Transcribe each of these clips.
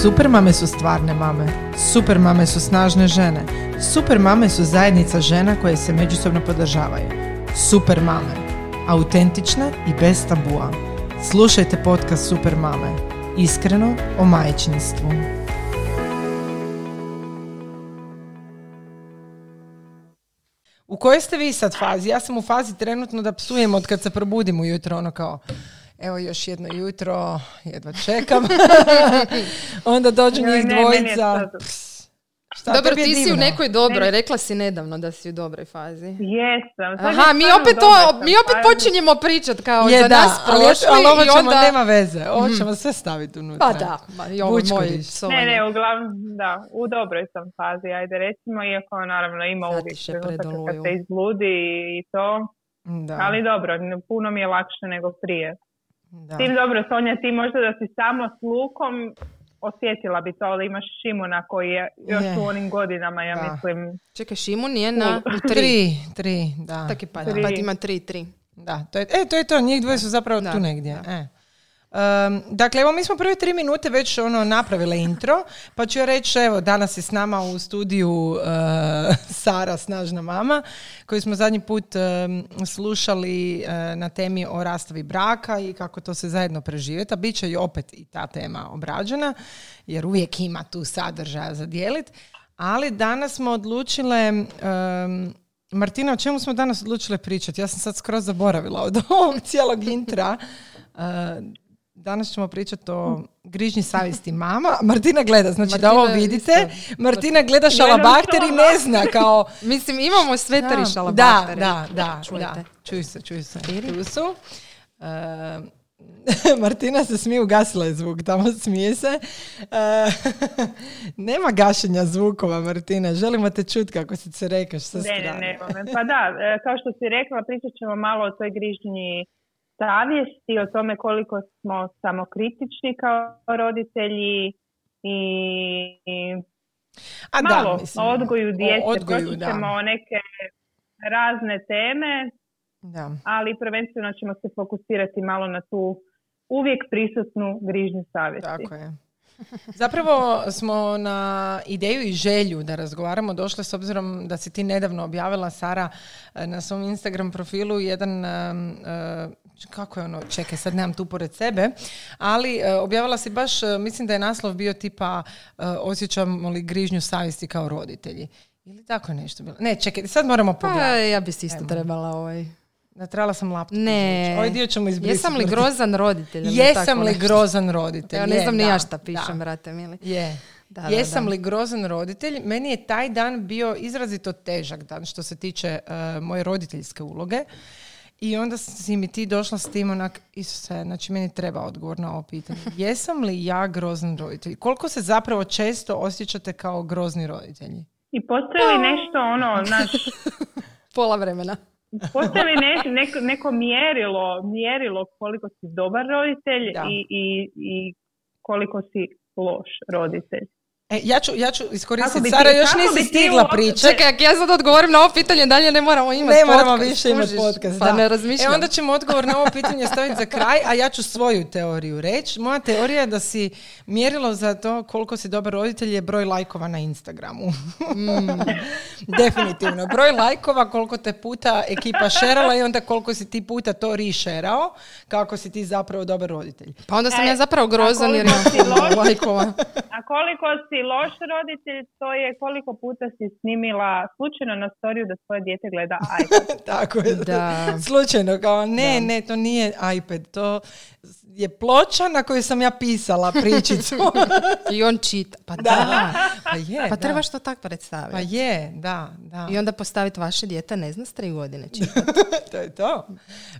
Super mame su stvarne mame, super mame su snažne žene, super mame su zajednica žena koje se međusobno podržavaju. Super mame, autentične i bez tabua. Slušajte podcast Super mame, iskreno o majčinstvu. U kojoj ste vi sad fazi? Ja sam u fazi trenutno da psujem od kad se probudim ujutro, ono kao... Evo još jedno jutro, jedva čekam. Onda dođu njih dvojica. Dobro, ti si u nekoj dobroj, rekla si nedavno da si u dobroj fazi. Jesam. Aha, mi opet počinjemo pričat kao je, za da, nas prošli. Ali ovo ćemo, onda... nema veze, ovo ćemo sve staviti unutra. Pa da, i ovo moji psovanje. Ne, uglavnom, da, u dobroj sam fazi, ajde recimo, iako naravno ima uvijek trenutaka kad se izludi i to. Da. Ali dobro, puno mi je lakše nego prije. Da. Tim dobro, Sonja, ti možda da si samo s Lukom osjetila bi to, ali imaš Šimuna koji je još u onim godinama, ja mislim... Čekaj, Šimun je na... Tri, da. Tako je pa ima 3. Da, to je to, njih dvoje su zapravo tu negdje. Dakle, evo, mi smo prve 3 minute već napravile intro, pa ću joj reći, evo, danas je s nama u studiju Sara, snažna mama, koju smo zadnji put slušali na temi o rastavi braka i kako to se zajedno preživjeti, a bit će i opet i ta tema obrađena, jer uvijek ima tu sadržaja za dijeliti, ali danas smo odlučile... Martina, o čemu smo danas odlučile pričati? Ja sam sad skroz zaboravila od ovog cijelog intra. Danas ćemo pričati o grižnji savjesti mama. Martina gleda, znači Martina, da ovo vidite. Martina gleda šalabahter i ne zna kao... Mislim, imamo sve tri šalabahtere. Da. Čujete. Čuju se. Tu su. Martina se smije, ugasila je zvuk, tamo smije se. Nema gašenja zvukova, Martina. Želimo te čuti kako si se rekaš sa strane. Ne. Pa da, kao što si rekla, pričat ćemo malo o toj grižnji savjesti, o tome koliko smo samokritični kao roditelji i malo o odgoju djece. Proći ćemo neke razne teme, ali prvenstveno ćemo se fokusirati malo na tu uvijek prisutnu grižnju savjesti. Tako je. Zapravo smo na ideju i želju da razgovaramo došle s obzirom da si ti nedavno objavila, Sara, na svom Instagram profilu jedan, kako je ono, čekaj, sad nemam tu pored sebe, ali objavila si baš, mislim da je naslov bio tipa osjećamo li grižnju savjesti kao roditelji. Ili tako nešto bilo? Ne, čekaj, sad moramo pogledati. Ja bi si isto trebala Da, trebala sam laptop. Ne. Ovaj dio ćemo izbrisati. Jesam li grozan roditelj? Ja ne znam ni ja šta pišem, brate mili. Jesam li grozan roditelj? Meni je taj dan bio izrazito težak dan što se tiče moje roditeljske uloge. I onda si mi ti došla s tim onak, Isuse, znači meni treba odgovor na ovo pitanje. Jesam li ja grozan roditelj? Koliko se zapravo često osjećate kao grozni roditelji? I postoji li nešto naš... Pola vremena. Postoji li neko mjerilo koliko si dobar roditelj i koliko si loš roditelj? Ja ću iskoristiti, Sara, još nisi stigla priča. Čekaj, ako ja sad odgovorim na ovo pitanje, dalje ne moramo imati podcast. Ne moramo više imati podcast, da. Pa ne razmišljam. Onda ćemo odgovor na ovo pitanje staviti za kraj, a ja ću svoju teoriju reći. Moja teorija je da si mjerilo za to koliko si dobar roditelj je broj lajkova na Instagramu. Definitivno. Broj lajkova, koliko te puta ekipa šerala i onda koliko si ti puta to rešerao, kako si ti zapravo dobar roditelj. Pa onda sam ja zapravo grozan jer imam lajkova. A koliko si loš roditelj, to je koliko puta si snimila slučajno na storiju da svoje dijete gleda iPad. Tako je, da. Slučajno, kao ne, to nije iPad, to je ploča na koju sam ja pisala pričicu. I on čita, pa trebaš to tako predstaviti. Pa je, da. I onda postaviti vaše dijete, ne zna, s 3 godine čitati. To je to.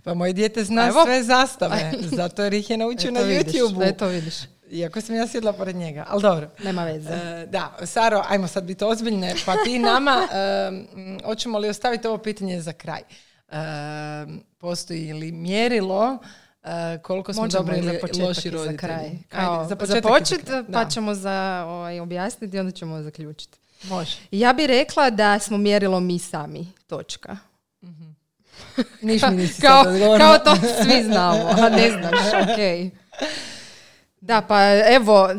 Pa moje dijete zna sve zastave, zato jer ih je naučio na YouTube-u. Eto vidiš. Iako sam ja sjedla pored njega, ali dobro. Nema veze. Saro, ajmo sad biti ozbiljne, pa ti nama, hoćemo li ostaviti ovo pitanje za kraj? Postoji li mjerilo koliko smo dobri ili loši roditelji? Za početak, pa ćemo objasniti i onda ćemo zaključiti. Može. Ja bih rekla da smo mjerilo mi sami, točka. Mm-hmm. Niš mi nisi sad odgovorila. Kao to svi znamo, a ne znaš, okej. Da, pa evo,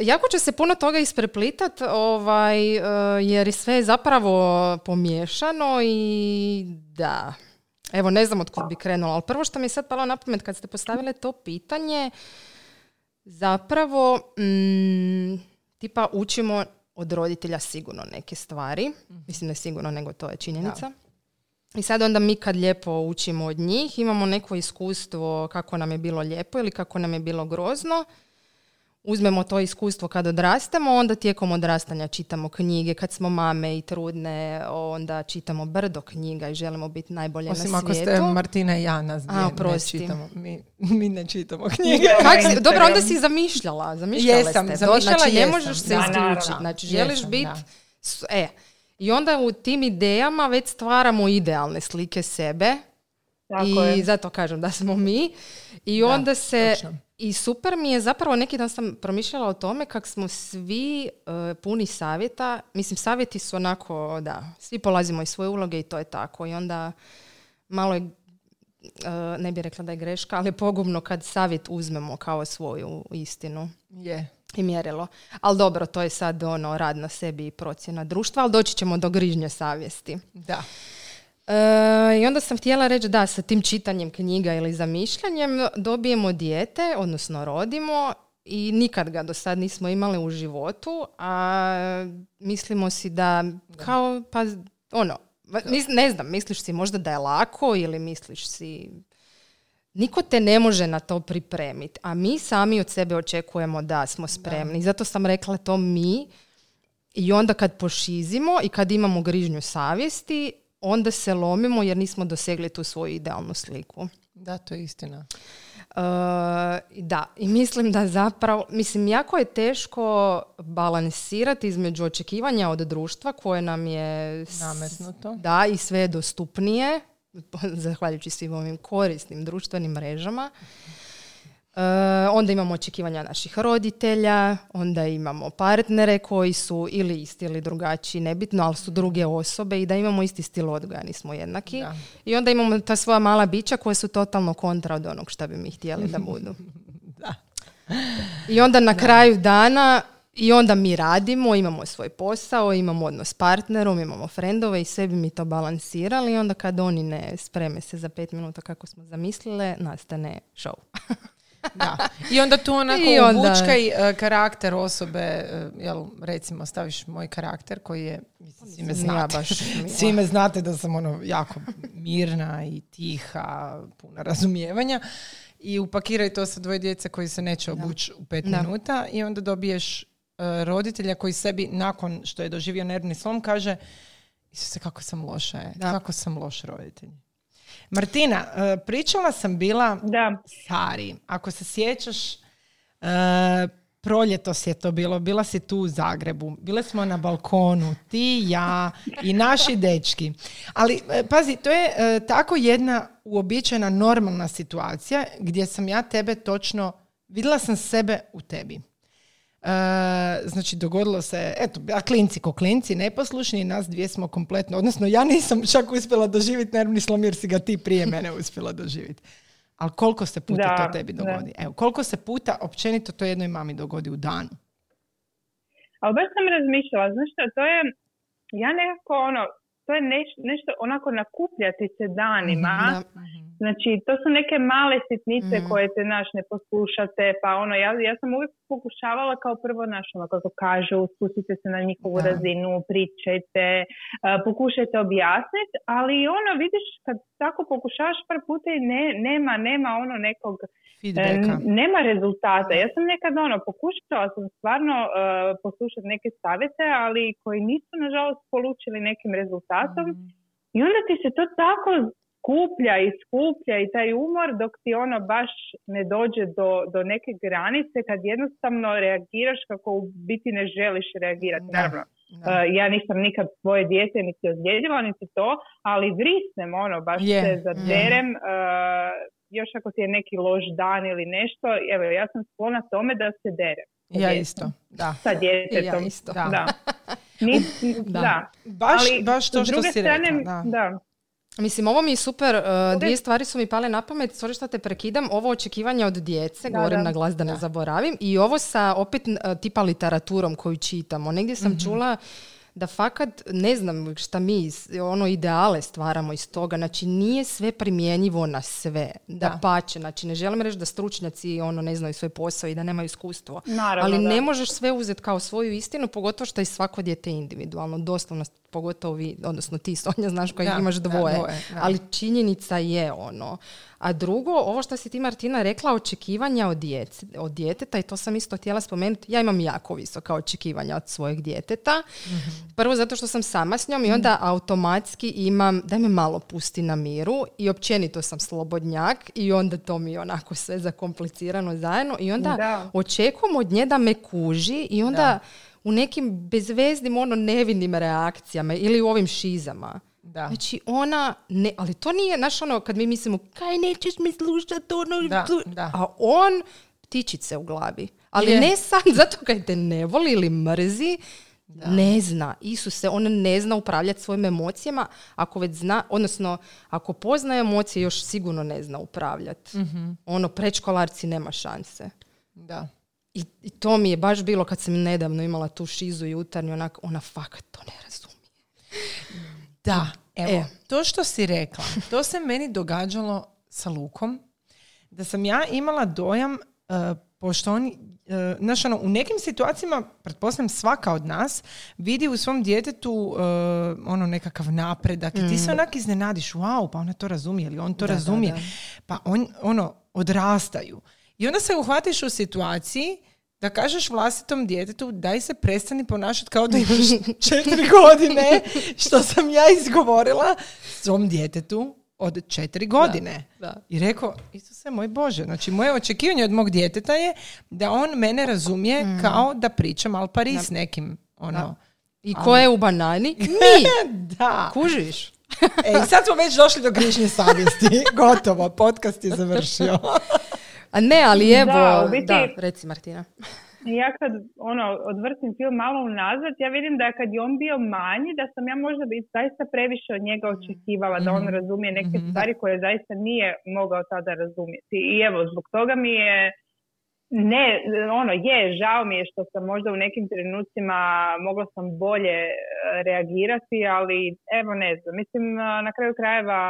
jako će se puno toga ispreplitati, jer sve je zapravo pomiješano i da, evo ne znam od kud bi krenula, ali prvo što mi je sad palo na pamet kad ste postavile to pitanje, zapravo tipa učimo od roditelja sigurno neke stvari, mislim ne sigurno nego to je činjenica. Da. I sad onda mi kad lijepo učimo od njih, imamo neko iskustvo kako nam je bilo lijepo ili kako nam je bilo grozno. Uzmemo to iskustvo kad odrastemo, onda tijekom odrastanja čitamo knjige. Kad smo mame i trudne, onda čitamo brdo knjiga i želimo biti najbolje osim na svijetu. Osim ako ste Martina i ja, nas dvije ne čitamo. Mi ne čitamo knjige. Dobro, onda si zamišljala. Zamišljala, ne možeš se isključiti. Znači, želiš biti... I onda u tim idejama već stvaramo idealne slike sebe. Tako je. Zato kažem da smo mi. I onda i super mi je zapravo, neki dan sam promišljala o tome kako smo svi puni savjeta. Mislim, savjeti su onako, da, svi polazimo iz svoje uloge i to je tako. I onda malo je, ne bih rekla da je greška, ali je pogubno kad savjet uzmemo kao svoju istinu. I mjerilo. Ali dobro, to je sad rad na sebi i procjena društva, ali doći ćemo do grižnje savjesti. Da. I onda sam htjela reći da sa tim čitanjem knjiga ili zamišljanjem dobijemo dijete, odnosno rodimo i nikad ga do sad nismo imali u životu, a mislimo si da kao, pa ne znam, misliš si možda da je lako ili misliš si... Niko te ne može na to pripremiti, a mi sami od sebe očekujemo da smo spremni. Da. Zato sam rekla to mi i onda kad pošizimo i kad imamo grižnju savjesti, onda se lomimo jer nismo dosegli tu svoju idealnu sliku. Da, to je istina. Da, i mislim da zapravo, mislim, jako je teško balansirati između očekivanja od društva koje nam je... nametnuto. Da, i sve je dostupnije. Zahvaljujući svim ovim korisnim društvenim mrežama. Onda imamo očekivanja naših roditelja, onda imamo partnere koji su ili isti ili drugačiji, nebitno, ali su druge osobe i da imamo isti stil odgoja, nismo jednaki. Da. I onda imamo ta svoja mala bića koja su totalno kontra od onog što bi mi htjeli da budu. Da. I onda na kraju dana i onda mi radimo, imamo svoj posao, imamo odnos s partnerom, imamo frendove i sve bi mi to balansirali. I onda kad oni ne spreme se za 5 minuta kako smo zamislile, nastane show. Da. I onda tu onako uvučkaj karakter osobe, jel, recimo staviš moj karakter koji je, svi me znate, svi me znate da sam jako mirna i tiha, puna razumijevanja. I upakiraj to sa 2 djeca koji se neće obući u 5 minuta i onda dobiješ roditelja koji sebi nakon što je doživio nervni slom kaže Isuse, kako sam loša je. Da. Kako sam loš roditelj. Martina, pričala sam bila Sari. Ako se sjećaš, proljetos je to bilo. Bila si tu u Zagrebu. Bile smo na balkonu. Ti, ja i naši dečki. Ali, pazi, to je tako jedna uobičajena normalna situacija gdje sam ja tebe točno, vidjela sam sebe u tebi. Znači dogodilo se, eto, a klinci ko klinci, neposlušni, nas dvije smo kompletno, odnosno ja nisam čak uspjela doživjeti nervni slom jer si ga ti prije mene uspjela doživjeti. Ali koliko se puta to tebi dogodi? Evo, koliko se puta općenito to jednoj mami dogodi u danu? Ali baš sam razmišljala, znaš što, to je, ja nekako to je nešto onako nakupljati se danima. Znači, to su neke male sitnice koje te ne poslušate, pa ja sam uvijek pokušavala kao prvo kako kažu, spustite se na njihovu razinu, pričajte, pokušajte objasniti, ali vidiš, kad tako pokušavaš par puta i nema nekog feedbacka. Nema rezultata. Ja sam nekad pokušala sam stvarno poslušati neke savjete, ali koji nisu nažalost polučili nekim rezultatom. I onda ti se to tako skuplja i taj umor dok ti baš ne dođe do neke granice kad jednostavno reagiraš kako u biti ne želiš reagirati. Naravno, ja nisam nikad svoje dijete niti ozlijedila niti to, ali vrisnem baš se zaderem. Još ako ti je neki loš dan ili nešto, evo ja sam sklona tome da se derem. Ja isto, da. Sa djetetom. Ja isto, da. Baš to što si rekla, da. Mislim, ovo mi je super, dvije stvari su mi pale na pamet, sorry što te prekidam, ovo očekivanje od djece, govorim na glas da ne zaboravim, i ovo sa opet tipa literaturom koju čitamo. Negdje sam čula da fakat, ne znam šta mi, ono ideale stvaramo iz toga, znači nije sve primjenjivo na sve, da pače, znači ne želim reći da stručnjaci ono ne znaju svoj posao i da nemaju iskustvo, naravno, ali ne možeš sve uzeti kao svoju istinu, pogotovo što je svako dijete individualno, doslovno, pogotovo vi, odnosno ti Sonja, znaš koji imaš dvoje, ali činjenica je ono. A drugo, ovo što si ti Martina rekla, očekivanja od djeteta, i to sam isto htjela spomenuti, ja imam jako visoka očekivanja od svojeg djeteta. Mm-hmm. Prvo zato što sam sama s njom i onda automatski imam, daj me malo pusti na miru, i općenito sam slobodnjak i onda to mi je onako sve zakomplicirano zajedno i onda očekujem od nje da me kuži i onda u nekim bezveznim ono nevinim reakcijama ili u ovim šizama. Da. Znači ona, ne, ali to nije, znaš ono, kad mi mislimo, kaj nećeš mi slušati, ono, a on ptičice u glavi. Ali ne sad, zato kad te ne voli ili mrzi, ne zna, Isuse, on ne zna upravljati svojim emocijama, ako već zna, odnosno, ako poznaje emocije, još sigurno ne zna upravljati. Mm-hmm. Ono, predškolarci nema šanse. Da. I to mi je baš bilo kad sam nedavno imala tu šizu jutarnju, onak, ona fakat to ne razumije. Da, evo, to što si rekla, to se meni događalo sa Lukom, da sam ja imala dojam, pošto oni, znaš ono, u nekim situacijama, pretpostavljam svaka od nas, vidi u svom djetetu ono nekakav napredak i ti se onak iznenadiš, wow, pa ona to razumije, ili on to razumije, pa ono, odrastaju. I onda se uhvatiš u situaciji da kažeš vlastitom djetetu daj se prestani ponašati kao da imaš 4 godine, što sam ja izgovorila svom djetetu od 4 godine. Da. I rekao, Isuse moj Bože, znači moje očekivanje od mog djeteta je da on mene razumije kao da pričam al Paris s nekim. Ono, i ko je u banani? Mi! Kužiš? I sad smo već došli do grižnje savjesti. Gotovo, podcast je završio. A ne, ali evo, reci Martina. Ja kad odvrtim film malo unazad, ja vidim da kad je on bio manji, da sam ja možda bi zaista previše od njega očekivala da on razumije neke stvari koje zaista nije mogao tada razumjeti. I evo, zbog toga mi je, ne, ono, je, žao mi je što sam možda u nekim trenucima mogla sam bolje reagirati, ali evo ne znam, mislim na kraju krajeva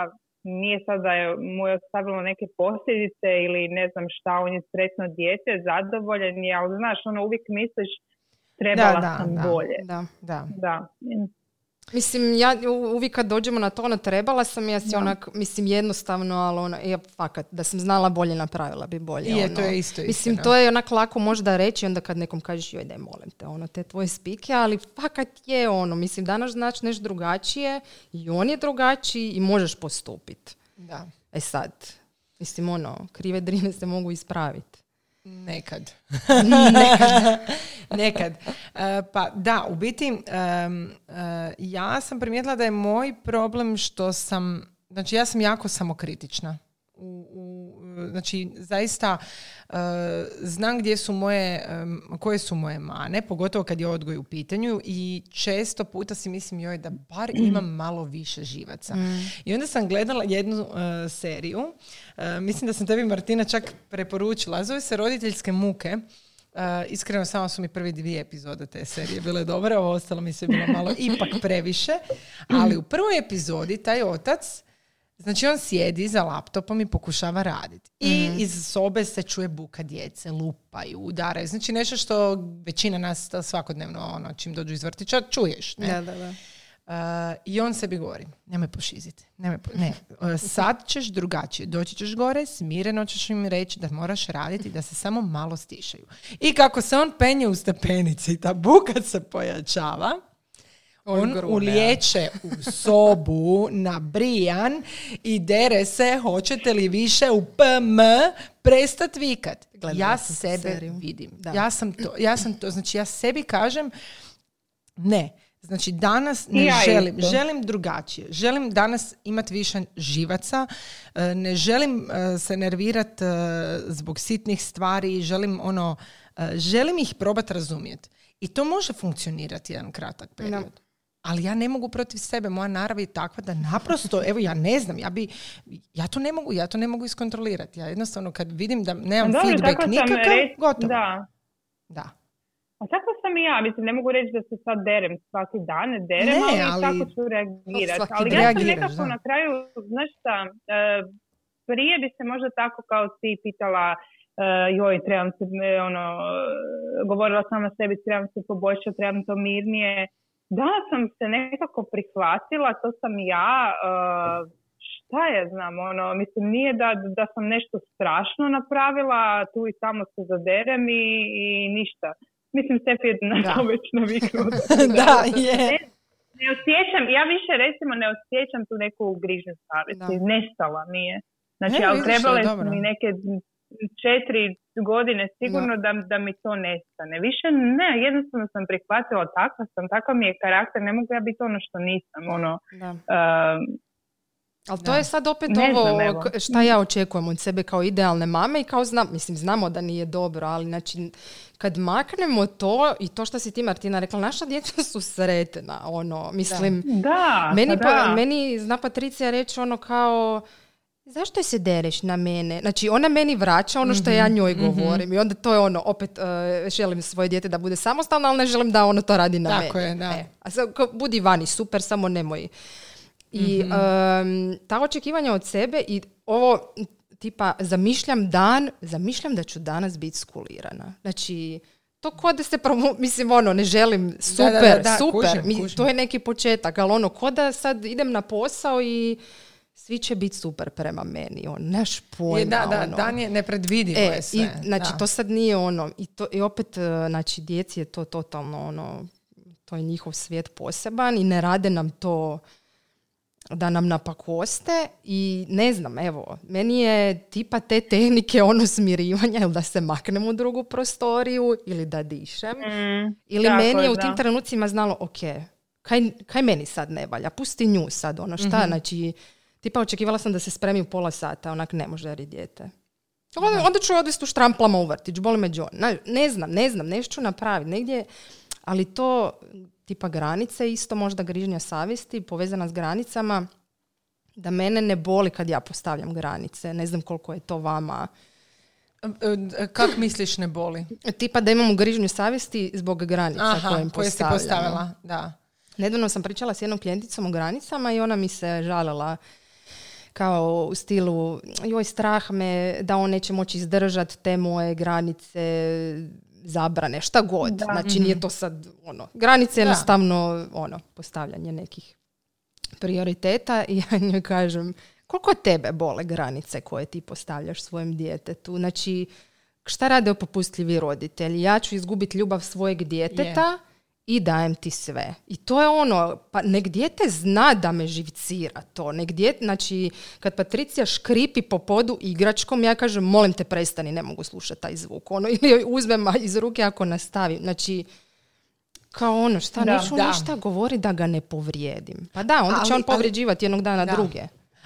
nije sad da je mu je ostavilo neke posljedice ili ne znam šta, on je sretno dijete, zadovoljen je, ali znaš, ono uvijek misliš trebala sam bolje. Da. Mislim, ja uvijek kad dođemo na to, ono trebala sam, ja si onak, mislim jednostavno, ali ona, ja fakat, da sam znala bolje napravila bi bolje. Je, ono, to je isto. Mislim, to je onak lako možda reći, onda kad nekom kažeš, joj daj molim te, ono, te tvoje spike, ali fakat je ono, mislim, danas znači nešto drugačije i on je drugačiji i možeš postupiti. Da. E sad, mislim, ono, krive drine se mogu ispraviti. Nekad. Pa da, u biti ja sam primijetila da je moj problem što sam, znači ja sam jako samokritična. Znači zaista znam gdje su moje, koje su moje mane, pogotovo kad je odgoj u pitanju, i često puta si mislim joj da bar imam malo više živaca. I onda sam gledala jednu seriju, mislim da sam tebi Martina čak preporučila, zove se Roditeljske muke. Iskreno samo su mi prvi 2 epizode te serije bile dobre, ovo ostalo mi se bilo malo ipak previše, ali u prvoj epizodi taj otac, znači on sjedi za laptopom i pokušava raditi. I iz sobe se čuje buka djece, lupaju, udaraju. Znači nešto što većina nas svakodnevno, ono, čim dođu iz vrtića, čuješ. Ne? Da. I on sebi govori, nemoj pošiziti. Sad ćeš drugačije. Doći ćeš gore, smireno ćeš im reći da moraš raditi, da se samo malo stišaju. I kako se on penje u stepenici i ta buka se pojačava, on uliječe u sobu na brijan i dere se, hoćete li više u PM prestat vikat. Ja sebe vidim. Ja sam to. Znači ja sebi kažem ne. Znači danas ne želim. Želim drugačije. Želim danas imati više živaca. Ne želim se nervirati zbog sitnih stvari. Želim ih probati razumjeti. I to može funkcionirati jedan kratak period. ali ja ne mogu protiv sebe, moja narav je takva da naprosto, evo ja ne znam, ja to ne mogu iskontrolirati. Ja jednostavno kad vidim da nemam feedback nikakav, gotovo. Da. A tako sam i ja, mislim, ne mogu reći da se sad derem svaki dan, ali tako ću reagirati. Ali ja sam nekako na kraju, znaš šta, prije bi se možda tako kao ti pitala, joj, trebam se, ono, govorila sama sebi, trebam se poboljšati, trebam to mirnije. Danas sam se nekako prihvatila, to sam ja, šta je, znam, ono, mislim, nije da sam nešto strašno napravila, tu i samo se zaderem i ništa. Mislim, Stef je na to već naviknuo. Ne osjećam, ja više recimo ne osjećam tu neku grižnju savjesti. Nestala mi je. Znači, ali trebale su mi neke 4 godine sigurno da mi to nestane. Više ne, jednostavno sam prihvatila, takav mi je karakter, ne mogu ja biti ono što nisam. Ali to je sad opet ovo šta ja očekujem od sebe kao idealne mame i kao znamo da nije dobro, ali znači kad maknemo to i to što si ti Martina rekla, naša djeca su sretna, ono, mislim, meni zna Patricija reći ono kao, zašto se dereš na mene? Znači, ona meni vraća ono što ja njoj govorim. Mm-hmm. I onda to je ono, opet želim svoje dijete da bude samostalno, ali ne želim da ono to radi na mene. Tako je, da. A sad, budi vani, super, samo nemoj. I ta očekivanja od sebe i ovo tipa zamišljam da ću danas biti skulirana. Znači, to ko da se mislim, ono, ne želim super. Kužim. To je neki početak, ali ono, ko da sad idem na posao i svi će biti super prema meni. Naš pojma. Dan je nepredvidivo je sve. I, znači, to sad nije ono. I opet, znači, djeci je to totalno ono, to je njihov svijet poseban i ne rade nam to da nam napakoste i ne znam, evo, meni je tipa te tehnike ono smirivanja ili da se maknem u drugu prostoriju ili da dišem. Ili meni je u tim trenucima znalo, ok, kaj meni sad ne valja, pusti nju sad, ono šta, znači, tipa očekivala sam da se spremi u pola sata, onak ne može jer i dijete. Onda ću odvesti u štramplama u vrtić, boli me đon. Ne znam, nešto ću napraviti, negdje, ali to tipa granice, isto možda grižnja savjesti povezana s granicama, da mene ne boli kad ja postavljam granice. Ne znam koliko je to vama. Kako misliš ne boli? Tipa da imamo grižnju savjesti zbog granica koje si postavila. Da. Nedavno sam pričala s jednom klijenticom o granicama i ona mi se žalila kao u stilu, joj, strah me da on neće moći izdržati te moje granice, zabrane, šta god. Da. Znači, nije to sad, ono, granice jednostavno, ono, postavljanje nekih prioriteta i ja njoj kažem, koliko tebe bole granice koje ti postavljaš svojem djetetu? Znači, šta rade popustljivi roditelji? Ja ću izgubiti ljubav svojeg djeteta i dajem ti sve. I to je ono, pa nek dijete zna da me živcira to. Nek dijete, znači, kad Patricija škripi po podu igračkom, ja kažem, molim te prestani, ne mogu slušati taj zvuk. Ono, ili joj uzmem iz ruke ako nastavi. Znači, kao ono, šta, neću ništa govori da ga ne povrijedim. Pa da, onda će on povrijeđivati jednog dana druge.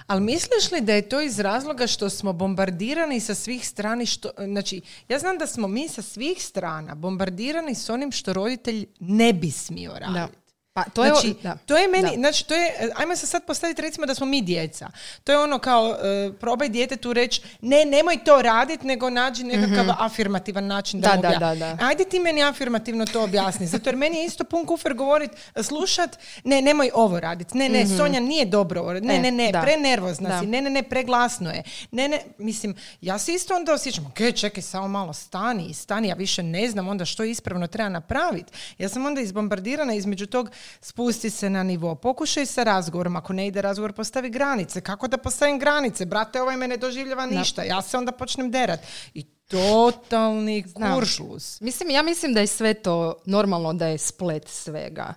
Ali misliš li da je to iz razloga što smo bombardirani sa svih strani? Znači, ja znam da smo mi sa svih strana bombardirani s onim što roditelj ne bi smio raditi. Pa to je, znači, to je meni, znači, to je, ajmo se sad postaviti recimo da smo mi djeca. To je ono kao, probaj djetetu reći, ne, nemoj to raditi, nego nađi nekakav afirmativan način da mu objasni. Ajde ti meni afirmativno to objasni, zato jer meni je isto pun kufer govoriti, slušat, ne, nemoj ovo raditi, ne, Sonja nije dobro, ne, prenervozna si, ne, preglasno je, ne, mislim, ja se isto onda osjećam, ok, čekaj, samo malo stani, ja više ne znam onda što ispravno treba napraviti. Ja sam onda izbombardirana između tog, spusti se na nivo, pokušaj sa razgovorom, ako ne ide razgovor postavi granice, kako da postavim granice, brate, ovaj me ne doživljava ništa, ja se onda počnem derat i totalni kuršlus. Ja mislim da je sve to normalno, da je splet svega,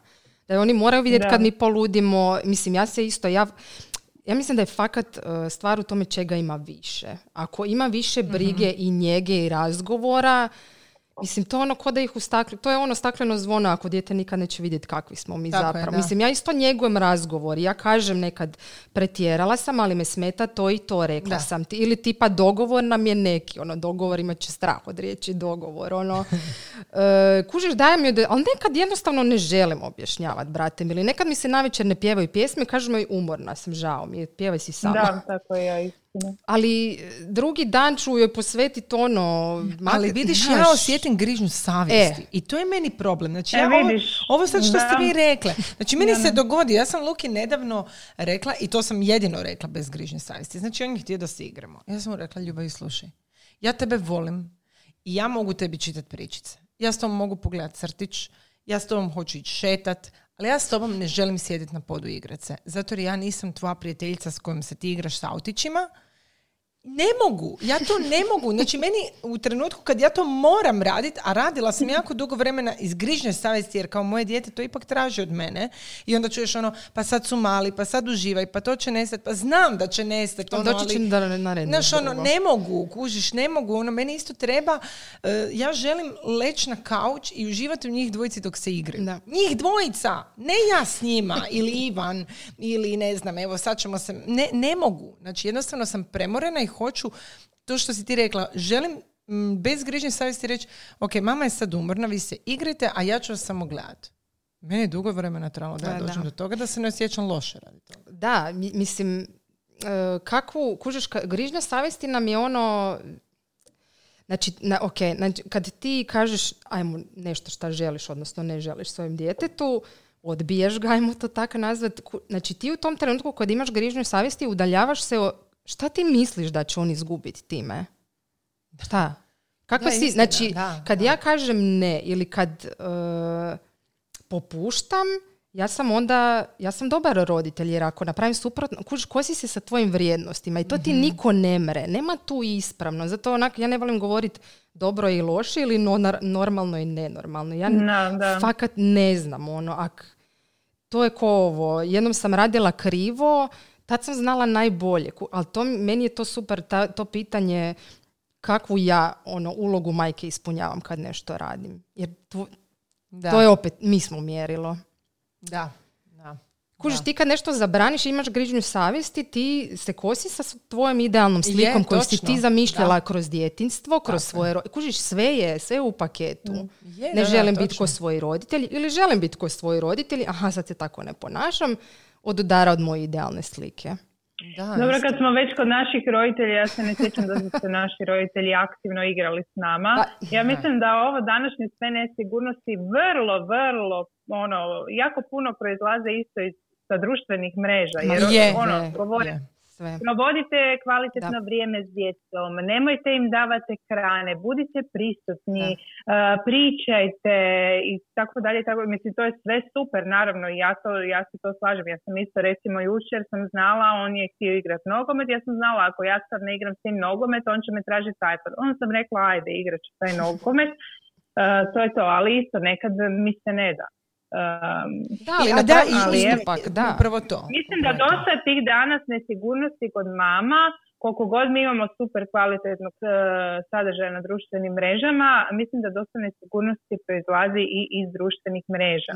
da oni moraju vidjeti kad mi poludimo. Mislim, ja mislim da je fakat stvar u tome čega ima više. Ako ima više brige i njege i razgovora Mislim, to je ono ko da ih ustakli, to je ono stakleno zvono, ako dijete nikad neće vidjeti kakvi smo mi. Tako zapravo. Je, mislim, ja isto njegujem razgovor. Ja kažem nekad, pretjerala sam, ali me smeta to i to, rekla da. Sam ti. Ili tipa dogovor nam je neki, ono, dogovor, imat će strah od riječi dogovor, ono. Kužiš, dajem joj, ali nekad jednostavno ne želim objašnjavati, brate mi. Ili nekad mi se navečer ne pjevaju pjesme, kažu mi, umorna sam, žao mi je, pjevaj si sama. Da, tako je, ja isto. Ali drugi dan ću joj posvetiti ono... Ali vidiš, znaš, ja osjetim grižnju savjesti. I to je meni problem. Znači, ja ovo sad što da. Ste vi rekle. Znači, meni se dogodi. Ja sam Luki nedavno rekla, i to sam jedino rekla bez grižnje savjesti. Znači, on je htio da se igramo. Ja sam mu rekla, ljubavi, slušaj, ja tebe volim i ja mogu tebi čitati pričice. Ja s tobom mogu pogledati crtić, ja s tobom hoću ići šetat, ali ja s tobom ne želim sjediti na podu igrace. Zato jer ja nisam tvoja prijateljica s kojom se ti igraš sa autićima. Ne mogu, ja to ne mogu. Znači, meni u trenutku kad ja to moram raditi, a radila sam jako dugo vremena iz grižnje savjesti, jer kao moje dijete to ipak traži od mene, i onda čuješ ono, pa sad su mali, pa sad uživaj, pa to će nestati, pa znam da će nestati. Ono, ali, znaš, ono, ne mogu, kužiš, ne mogu, ono, meni isto treba, ja želim leći na kauč i uživati u njih dvojici dok se igraju. Da. Njih dvojica, ne ja s njima, ili Ivan, ili ne znam, evo sad ćemo se, ne mogu. Znači, jednostavno sam premorena i hoću, to što si ti rekla, želim bez grižnje savjesti reći, ok, mama je sad umorna, vi se igrajte, a ja ću vas samo gledati. Meni je dugo vremena trebalo da dođem do toga da se ne osjećam loše radi toga. Da, mislim, kakvu, kužiš, grižnja savjesti nam je ono... Znači, znači, kad ti kažeš ajmo nešto šta želiš, odnosno ne želiš svojem djetetu, odbiješ ga, ajmo to tako nazvat. Znači, ti u tom trenutku kad imaš grižnju savjesti udaljavaš se o... Šta ti misliš da će on izgubiti time? Šta? Kakva si? Znači, kad ja kažem ne ili kad popuštam, ja sam dobar roditelj, jer ako napravim suprotno, kužiš, kosi se sa tvojim vrijednostima i to ti niko ne mre. Nema tu ispravno. Zato onak, ja ne volim govoriti dobro i loše ili normalno i nenormalno. Ja fakat ne znam. Ono, to je ko ovo. Jednom sam radila krivo, tad sam znala najbolje, ali meni je to super, to pitanje kakvu ja ono, ulogu majke ispunjavam kad nešto radim. Jer to je opet, mi smo mjerilo. Da. Kužiš, ti kad nešto zabraniš, imaš grižnju savjesti, ti se kosi sa tvojom idealnom slikom koju si ti zamišljala kroz djetinjstvo, kroz svoje roditelje. Kužiš, sve je u paketu. Ne želim biti ko svoji roditelji ili želim biti ko svoji roditelji, aha, sad se tako ne ponašam, odudara od moje idealne slike. Dobro, kad smo već kod naših roditelja, ja se ne sjećam da su se naši roditelji aktivno igrali s nama. Ja mislim da ovo današnje sve nesigurnosti vrlo, ono, jako puno proizlaze isto sa društvenih mreža. Jer provodite kvalitetno vrijeme s djecom, nemojte im davati ekrane, budite prisutni, pričajte i tako dalje. Mislim, to je sve super, naravno, ja se to slažem. Ja sam isto, recimo, jučer sam znala, on je htio igrati nogomet, ja sam znala, ako ja sad ne igram s tim nogomet, on će me tražiti iPad. Onda sam rekla, ajde, igrat ću taj nogomet, to je to, ali isto, nekad mi se ne da. Upravo to. Mislim da dosta tih danas nesigurnosti kod mama, koliko god mi imamo super kvalitetnog sadržaja na društvenim mrežama, mislim da dosta nesigurnosti proizlazi i iz društvenih mreža.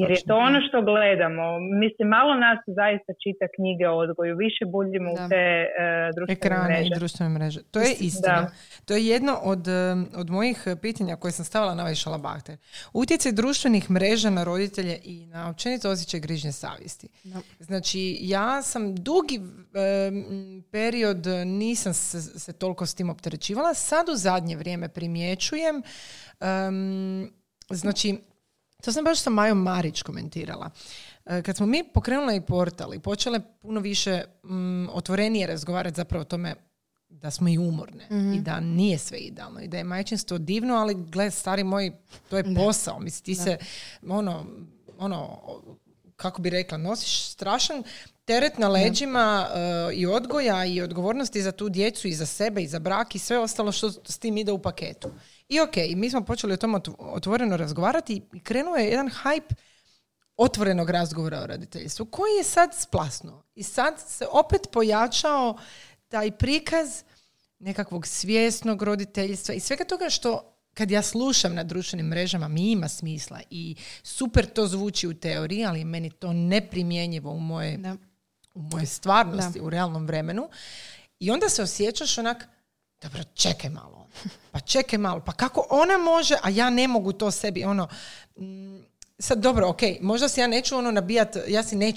Jer je to ono što gledamo. Mislim, malo nas zaista čita knjige o odgoju, više buljimo u te društvene mreže. To je istina. To je jedno od mojih pitanja koje sam stavila na ovaj šalabahter. Utjecaj društvenih mreža na roditelje i na općenito osjećaj grižnje savjesti. Znači, ja sam dugi period nisam se toliko s tim opterećivala. Sad u zadnje vrijeme primjećujem. Znači, to sam baš sa Majom Marić komentirala. Kad smo mi pokrenuli portal i počele puno više otvorenije razgovarati zapravo o tome da smo i umorne i da nije sve idealno i da je majčinstvo divno, ali gle, stari moj, to je posao. Mislim, ti se ono, kako bi rekla, nosiš strašan teret na leđima i odgoja i odgovornosti za tu djecu i za sebe i za brak i sve ostalo što s tim ide u paketu. I okej, mi smo počeli o tome otvoreno razgovarati i krenuo je jedan hype otvorenog razgovora o roditeljstvu koji je sad splasnuo. I sad se opet pojačao taj prikaz nekakvog svjesnog roditeljstva i svega toga što kad ja slušam na društvenim mrežama, mi ima smisla i super to zvuči u teoriji, ali meni to neprimjenjivo u moje stvarnosti, u realnom vremenu. I onda se osjećaš onak, dobro, čekaj malo, pa kako ona može, a ja ne mogu to sebi, sad dobro, ok, možda se ja neću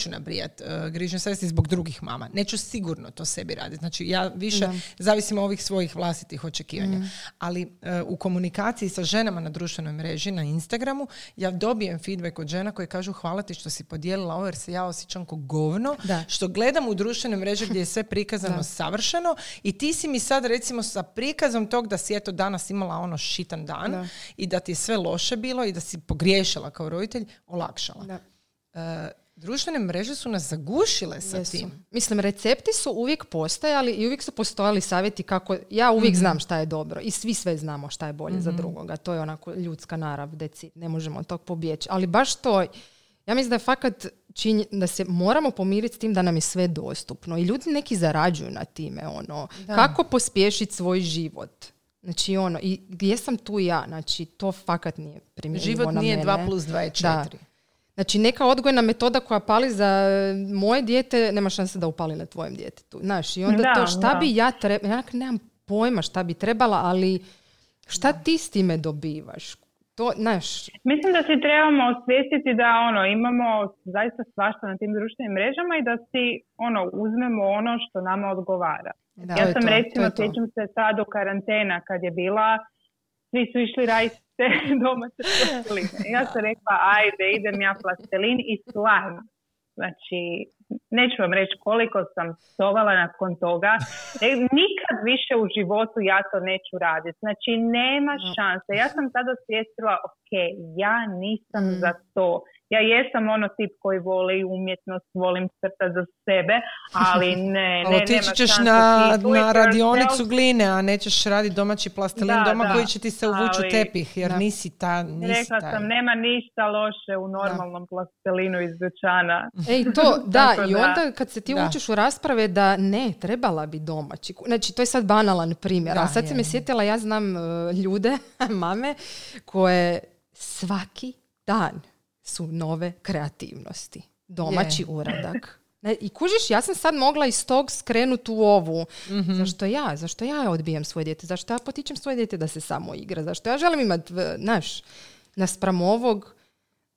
nabrijat grižnju savjesti zbog drugih mama. Neću sigurno to sebi raditi. Znači, ja više zavisim ovih svojih vlastitih očekivanja. Ali u komunikaciji sa ženama na društvenoj mreži, na Instagramu, ja dobijem feedback od žena koje kažu hvala ti što si podijelila ovo jer se ja osjećam ko govno. Da. Što gledam u društvenoj mreži gdje je sve prikazano savršeno i ti si mi sad recimo sa prikazom tog da si eto danas imala šitan dan i da ti je sve loše bilo i da si pogriješila kao roditelj olakšala. Društvene mreže su nas zagušile sa tim. Mislim, recepti su uvijek postojali i uvijek su postojali savjeti kako, ja uvijek znam šta je dobro i svi sve znamo šta je bolje za drugoga. To je onako ljudska narav, ne možemo od tog pobjeći. Ali baš to, ja mislim da je fakat da se moramo pomiriti s tim da nam je sve dostupno i ljudi neki zarađuju na time. Kako pospješiti svoj život? Znači i gdje sam tu ja, znači to fakat nije primjenjivo na mene. Život nije 2 + 2 = 4. Znači neka odgojna metoda koja pali za moje dijete, nema šanse da upali na tvojem djetetu. Znaš, i onda to šta bi ja trebala, ja nemam pojma šta bi trebala, ali šta ti s time dobivaš? To, znaš. Mislim da se trebamo osvijestiti da imamo zaista svašta na tim društvenim mrežama i da si uzmemo što nama odgovara. Da, ja sam recimo, sjećam se sad u karantena kad je bila, svi su išli raditi domaće plasteline. Ja sam rekla, ajde, idem ja plastelin i slavim. Znači, neću vam reći koliko sam psovala nakon toga. Nikad više u životu ja to neću raditi. Znači, nema šanse. Ja sam tada osvijestila, ok, ja nisam za to. Ja jesam tip koji voli umjetnost, volim crtati za sebe, ali ne. Otići ćeš na radionicu gline, a nećeš raditi domaći plastelin koji će ti se uvući u tepih, jer nisi ta. Rekla sam, nema ništa loše u normalnom plastelinu iz dućana. I onda kad se ti učiš u rasprave da ne, trebala bi domaći. Znači, to je sad banalan primjer. A sad se me sjetila, ja znam ljude, mame, koje svaki dan su nove kreativnosti. Domaći uradak. I kužiš, ja sam sad mogla iz tog skrenuti u ovu. Mm-hmm. Zašto ja odbijem svoje dijete? Zašto ja potičem svoje dijete da se samo igra? Zašto ja želim imati, naspram ovog.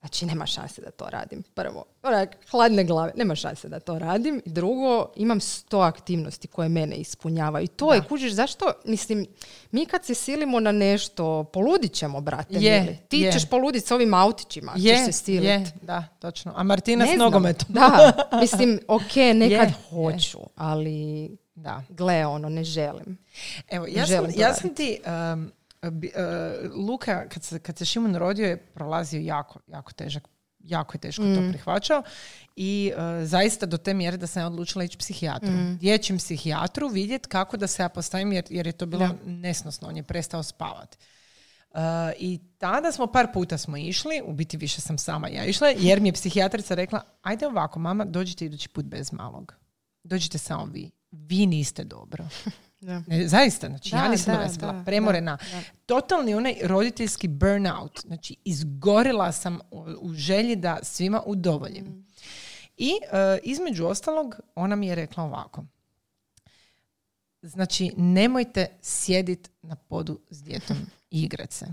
Znači, nema šanse da to radim. Prvo, hladne glave, nema šanse da to radim. Drugo, imam 100 aktivnosti koje mene ispunjavaju. I to je, kužiš, zašto? Mislim, mi kad se silimo na nešto, poludit ćemo, brate. Ti ćeš poluditi s ovim autićima, ćeš se siliti. Da, točno. A Martina s nogometom. Da, mislim, okej, nekad hoću, ali gle, ne želim. Evo, ja sam ti... Luka, kad se Šimun rodio, je prolazio jako je teško to prihvaćao i zaista do te mjere da sam ja odlučila ići psihijatru. Dječjem psihijatru vidjeti kako da se ja postavim jer je to bilo nesnosno. On je prestao spavati. I tada par puta smo išli, u biti više sam sama ja išla, jer mi je psihijatrica rekla, ajde ovako mama, dođite idući put bez malog. Dođite samo vi. Vi niste dobro. Ne, zaista, znači ja nisam bila premorena. Totalni onaj roditeljski burnout. Znači, izgorila sam u želji da svima udovoljim. I između ostalog, ona mi je rekla ovako. Znači, nemojte sjediti na podu s djetom i igrati se.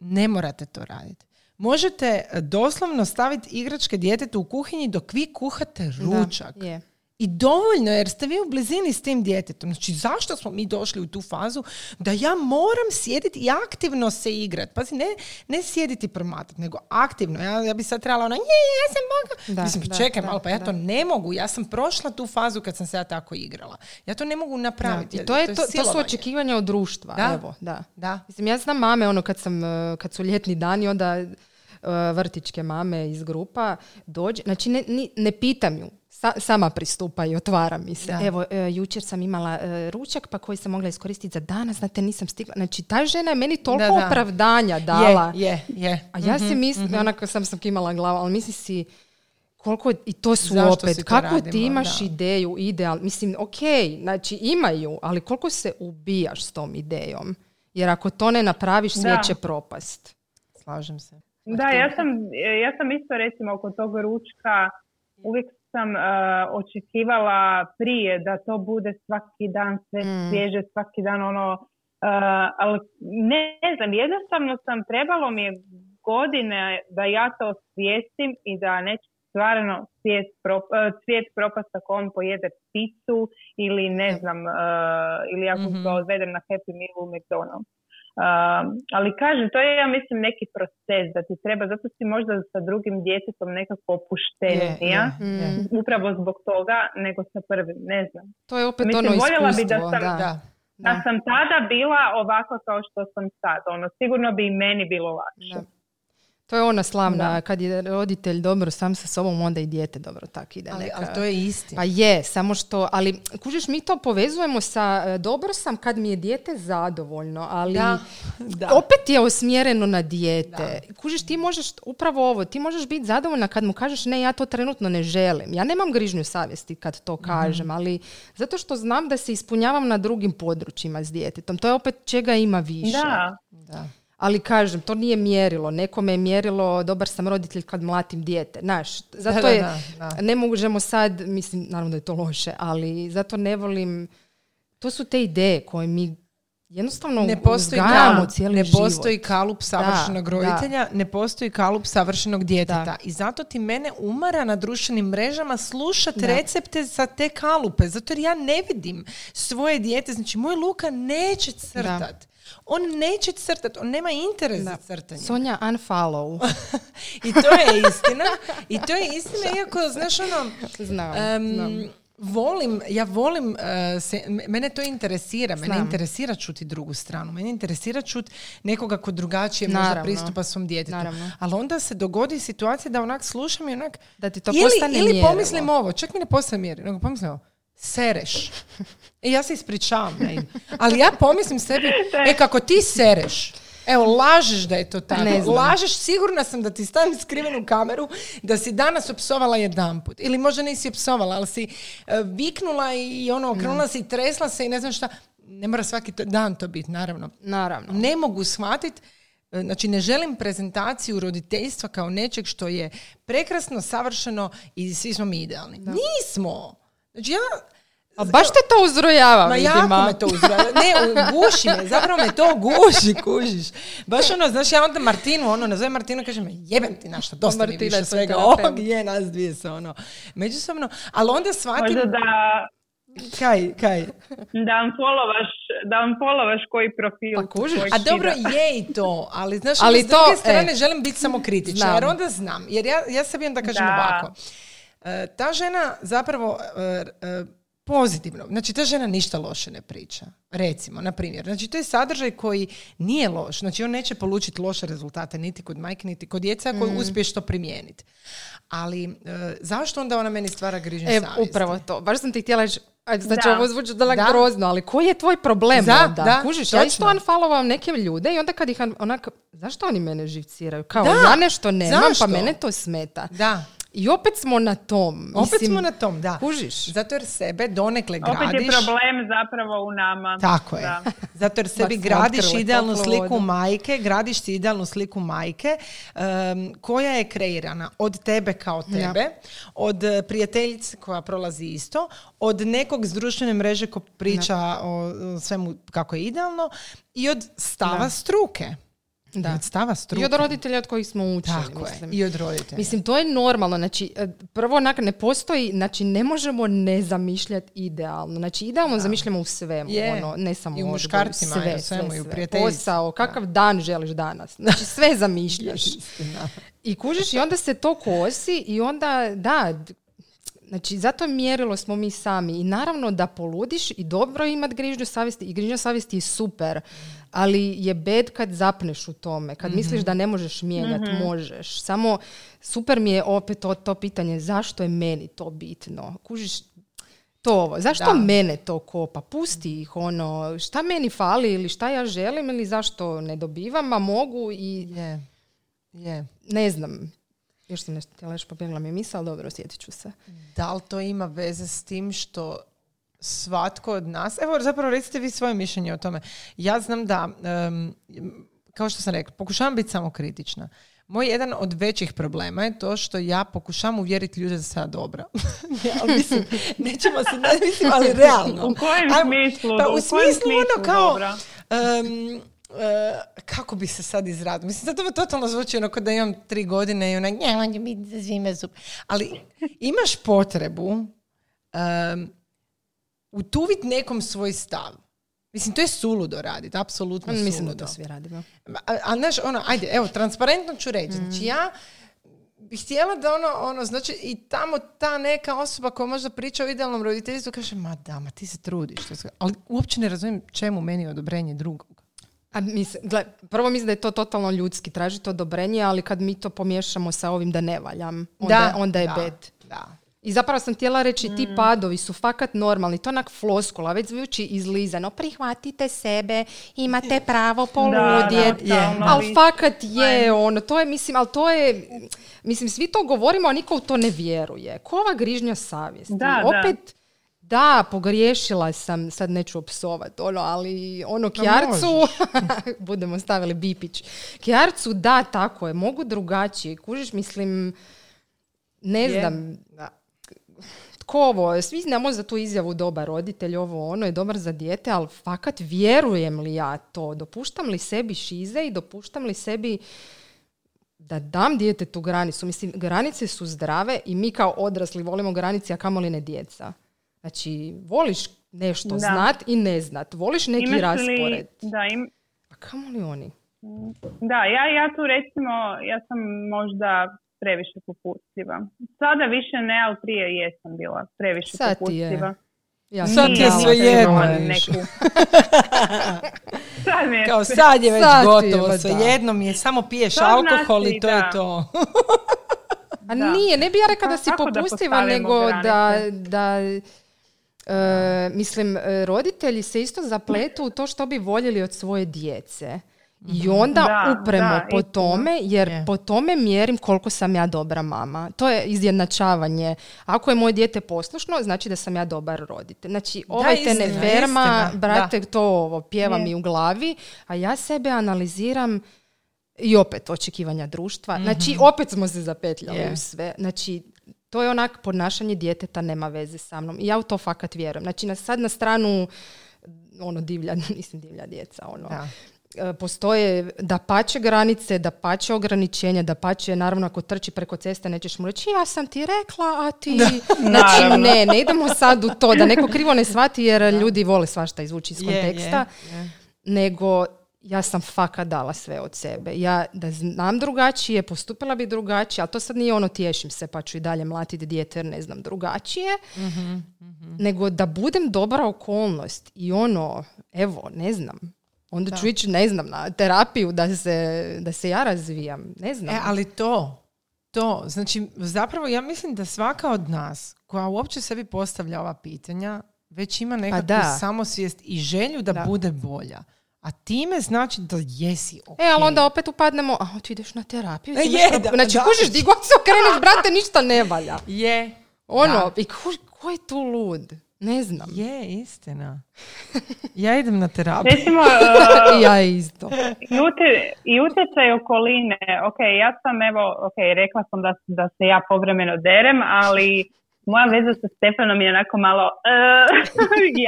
Ne morate to raditi. Možete doslovno staviti igračke djetetu u kuhinji dok vi kuhate ručak. I dovoljno, jer ste vi u blizini s tim djetetom. Znači, zašto smo mi došli u tu fazu da ja moram sjediti i aktivno se igrati? Pazi, ne sjediti i promatrati, nego aktivno. Ja bi sad trebala ja sam mogla. Čekaj, to ne mogu. Ja sam prošla tu fazu kad sam se ja tako igrala. Ja to ne mogu napraviti. I to su očekivanja od društva. Mislim, ja znam mame, kad su ljetni dani, onda vrtićke mame iz grupa dođe. Znači, ne pitam ju. Sama pristupa i otvara mi se. Evo, jučer sam imala ručak pa koji sam mogla iskoristiti za danas, znate, nisam stigla. Znači, ta žena je meni toliko opravdanja dala. A ja si mislim, onako sam kimala glavu, ali misli si koliko, i to su zašto opet, kako radimo? Ti imaš ideju, ideal, mislim, ok, znači imaju, ali koliko se ubijaš s tom idejom. Jer ako to ne napraviš, sve će propast. Slažem se. Da, ja sam isto recimo oko tog ručka uvijek sam očekivala prije da to bude svaki dan sve svježe, svaki dan ono, ali ne znam, jednostavno sam trebalo mi godine da ja to osvijestim i da neću stvarno svijet propast ako on pojede picu ili ne znam, ili ako ga odvedem na Happy Meal u McDonald's. Ali kažem, to je ja mislim neki proces da ti treba, zato si možda sa drugim djetetom nekako opuštenija upravo zbog toga nego sa prvim, ne znam. To je opet mislim, ono iskustvo, da sam tada bila ovako kao što sam sad, ono, sigurno bi i meni bilo lakše. Da. To je ona slavna, kad je roditelj dobro sam sa sobom, onda i dijete dobro tako ide. Ali to je isti. Pa je, samo što, ali kužiš, mi to povezujemo sa dobro sam kad mi je dijete zadovoljno, ali opet je usmjereno na dijete. Da. Kužiš, ti možeš, upravo ovo, ti možeš biti zadovoljna kad mu kažeš ne, ja to trenutno ne želim. Ja nemam grižnju savjesti kad to kažem, ali zato što znam da se ispunjavam na drugim područjima s djetetom. To je opet čega ima više. Da. Ali kažem, to nije mjerilo. Nekome je mjerilo, dobar sam roditelj kad mlatim dijete. Znaš, zato je, ne možemo sad, mislim, naravno da je to loše, ali zato ne volim, to su te ideje koje mi jednostavno uzgajamo cijeli život. Ne postoji kalup savršenog roditelja, ne postoji kalup savršenog djeteta. Da. I zato ti mene umara na društvenim mrežama slušati recepte za te kalupe. Zato jer ja ne vidim svoje dijete. Znači, moj Luka neće crtati. On neće crtati, on nema interes za crtanje. Sonja, unfollow. I to je istina. I to je istina, iako, znaš, ono... Znam. Mene to interesira. Mene interesira čuti drugu stranu. Mene interesira čuti nekoga ko drugačije možda pristupa svom djetetu. Ali onda se dogodi situacija da onak slušam i onak... Da ti to postane mjerilo. Ili pomislim ovo, čak mi ne postane mjerilo, nego pomislim ovo. Sereš. Ja se ispričavam. Ali ja pomislim sebi, kako ti sereš. Evo, lažeš da je to tako. Lažeš, sigurna sam da ti stavim skrivenu kameru, da si danas opsovala jedanput. Ili možda nisi opsovala, ali si viknula i ono, okrenula si, tresla se i ne znam šta. Ne mora svaki dan to biti, naravno. Ne mogu shvatiti. Znači, ne želim prezentaciju roditeljstva kao nečeg što je prekrasno, savršeno i svi smo mi idealni. Da. Nismo. Znači, a baš te to uzrojava, vidima. Ma jako me to uzrojava. Ne, guši me, zapravo me to guši, kužiš. Baš ono, znaš, ja onda Martinu, nazovem Martinu, kažem, jebem ti našta, dosta Martina mi više svega. O, gdje nas dvije se, ono. Međusobno, ali onda shvatim... Možda da... Kaj? Da vam polovaš koji profil. Pa kužiš. A dobro, je i to, ali znaš, ali s druge strane želim biti samo kritična, jer onda znam. Jer ja sebi onda kažem ovako. Ta žena zapravo pozitivno, znači ta žena ništa loše ne priča, recimo, na primjer. Znači to je sadržaj koji nije loš, znači on neće polučiti loše rezultate niti kod majke, niti kod djece ako uspiješ to primijeniti. Ali zašto onda ona meni stvara grižnju savjesti? Upravo to, baš sam ti htjela reći. Znači, ovo zvuči da grozno, ali koji je tvoj problem onda? Kužiš, ja isto unfollowavam neke ljude i onda kad ih onak, zašto oni mene živciraju? Kao, ja nešto nemam, zašto? Pa mene to smeta. Da. I opet smo na tom. Opet smo na tom. Kužiš. Zato jer sebe donekle gradiš. Opet je problem zapravo u nama. Tako je. Da. Zato jer sebi gradiš idealnu sliku majke, koja je kreirana od tebe kao tebe, od prijateljice koja prolazi isto, od nekog s društvene mreže ko priča o svemu kako je idealno i od stava struke. Da. I od roditelja od kojih smo učili. Tako mislim. Je, i od roditelja. Mislim, to je normalno. Znači, prvo onako ne postoji, znači ne možemo ne zamišljati idealno. Znači, idealno zamišljamo u svemu. Ono, ne samo i u muškarcima, sve, i u svemu, sve, i u prijateljstvu. Posao, kakav dan želiš danas. Znači, sve zamišljaš. I kužiš i onda se to kosi i onda, znači, zato mjerilo smo mi sami. I naravno da poludiš i dobro imat grižnju savjesti. I grižnja savjesti je super. Ali je bed kad zapneš u tome. Kad misliš da ne možeš mijenjati, možeš. Samo super mi je opet to pitanje zašto je meni to bitno. Kužiš to ovo. Zašto mene to kopa? Pusti ih ono. Šta meni fali ili šta ja želim ili zašto ne dobivam, a mogu i... Ne znam. Još sam nešto pobjegla mi je misao, dobro, osjetit ću se. Da li to ima veze s tim što svatko od nas, evo zapravo recite vi svoje mišljenje o tome. Ja znam da, kao što sam rekla, pokušavam biti samokritična. Moj jedan od većih problema je to što ja pokušam uvjeriti ljude da se ja dobra. Ja, mislim, nećemo se, ne mislim, ali realno. U kojem smislu? Pa u smislu ono kao... kako bi se sad izradila? Mislim, sad ovo totalno zvuči onako da imam 3 godine i ona, nje, on je biti za svime zup. Ali imaš potrebu utuviti nekom svoj stav. Mislim, to je suludo raditi, apsolutno suludo. Mislim da to svi radimo. A znaš, ono, ajde, evo, transparentno ću reći. Znači, ja bih htjela da ono, znači, i tamo ta neka osoba koja možda priča o idealnom roditeljstvu kaže, ma da, ma ti se trudiš. Ali uopće ne razumijem čemu meni je odobrenje drugog. A mislim, prvo mislim da je to totalno ljudski tražiti odobrenje, ali kad mi to pomiješamo sa ovim da ne valjam, onda je bed. I zapravo sam htjela reći, ti padovi su fakat normalni, to je onak floskula, već zvuči izlizano, prihvatite sebe, imate pravo poludje, ali fakat je ono, to je, mislim, ali to je, mislim, svi to govorimo, a niko u to ne vjeruje. Ko ova grižnja savjesti? Opet... Da, pogriješila sam, sad neću opsovat, ali ono Kjarcu, budemo stavili bipić, Kjarcu, da, tako je, mogu drugačije, kužiš, mislim, ne znam, tko ovo, svi znamo za tu izjavu dobar roditelj, ovo ono je dobar za dijete, ali fakat vjerujem li ja to, dopuštam li sebi šize i dopuštam li sebi da dam djetetu granicu, mislim, granice su zdrave i mi kao odrasli volimo granice, a kamoli ne djeca. Znači, voliš nešto znat i ne znat. Voliš neki raspored. A kamo li oni? Da, ja tu recimo, ja sam možda previše popustljiva. Sada više ne, ali prije jesam bila previše popustljiva. Ja sad ti je sve jedno. Kao sad je već sad gotovo. Je, sve jedno mi je, samo piješ to alkohol i to je to. A nije, ne bi ja rekla da si popustljiva, nego da mislim, roditelji se isto zapletu u to što bi voljeli od svoje djece. I onda upremo po tome, jer po tome mjerim koliko sam ja dobra mama. To je izjednačavanje. Ako je moje dijete poslušno, znači da sam ja dobar roditelj. Znači, ovaj te ne ferma, brate, to ovo, pjeva mi u glavi, a ja sebe analiziram i opet očekivanja društva. Znači, opet smo se zapetljali u sve. Znači, to je onak ponašanje djeteta nema veze sa mnom. I ja u to fakat vjerujem. Znači, sad na stranu divlja djeca. Postoje dapače granice, dapače ograničenja, dapače, naravno, ako trči preko ceste nećeš mu reći ja sam ti rekla, a ti... Znači, ne idemo sad u to. Da neko krivo ne shvati jer ljudi vole svašta izvući iz konteksta. Nego... Ja sam fakat dala sve od sebe. Ja da znam drugačije, postupila bi drugačije, ali to sad nije ono tješim se pa ću i dalje mlatiti dijete jer ne znam drugačije, nego da budem dobra okolnost i ne znam. Onda ću ići, ne znam, na terapiju da se ja razvijam. Ne znam. Ali to, znači zapravo ja mislim da svaka od nas koja uopće sebi postavlja ova pitanja već ima nekakvu samosvijest i želju da bude bolja. A time znači da jesi ok. Ali onda opet upadnemo, a ti ideš na terapiju. Znači, kužiš, di god se okreneš, brate, ništa ne valja. I ko je tu lud? Ne znam. Istina. Ja idem na terapiju. Recimo, ja isto. I utjecaj okoline. Rekla sam da se ja povremeno derem, ali... Moja veza sa Stefanom je onako malo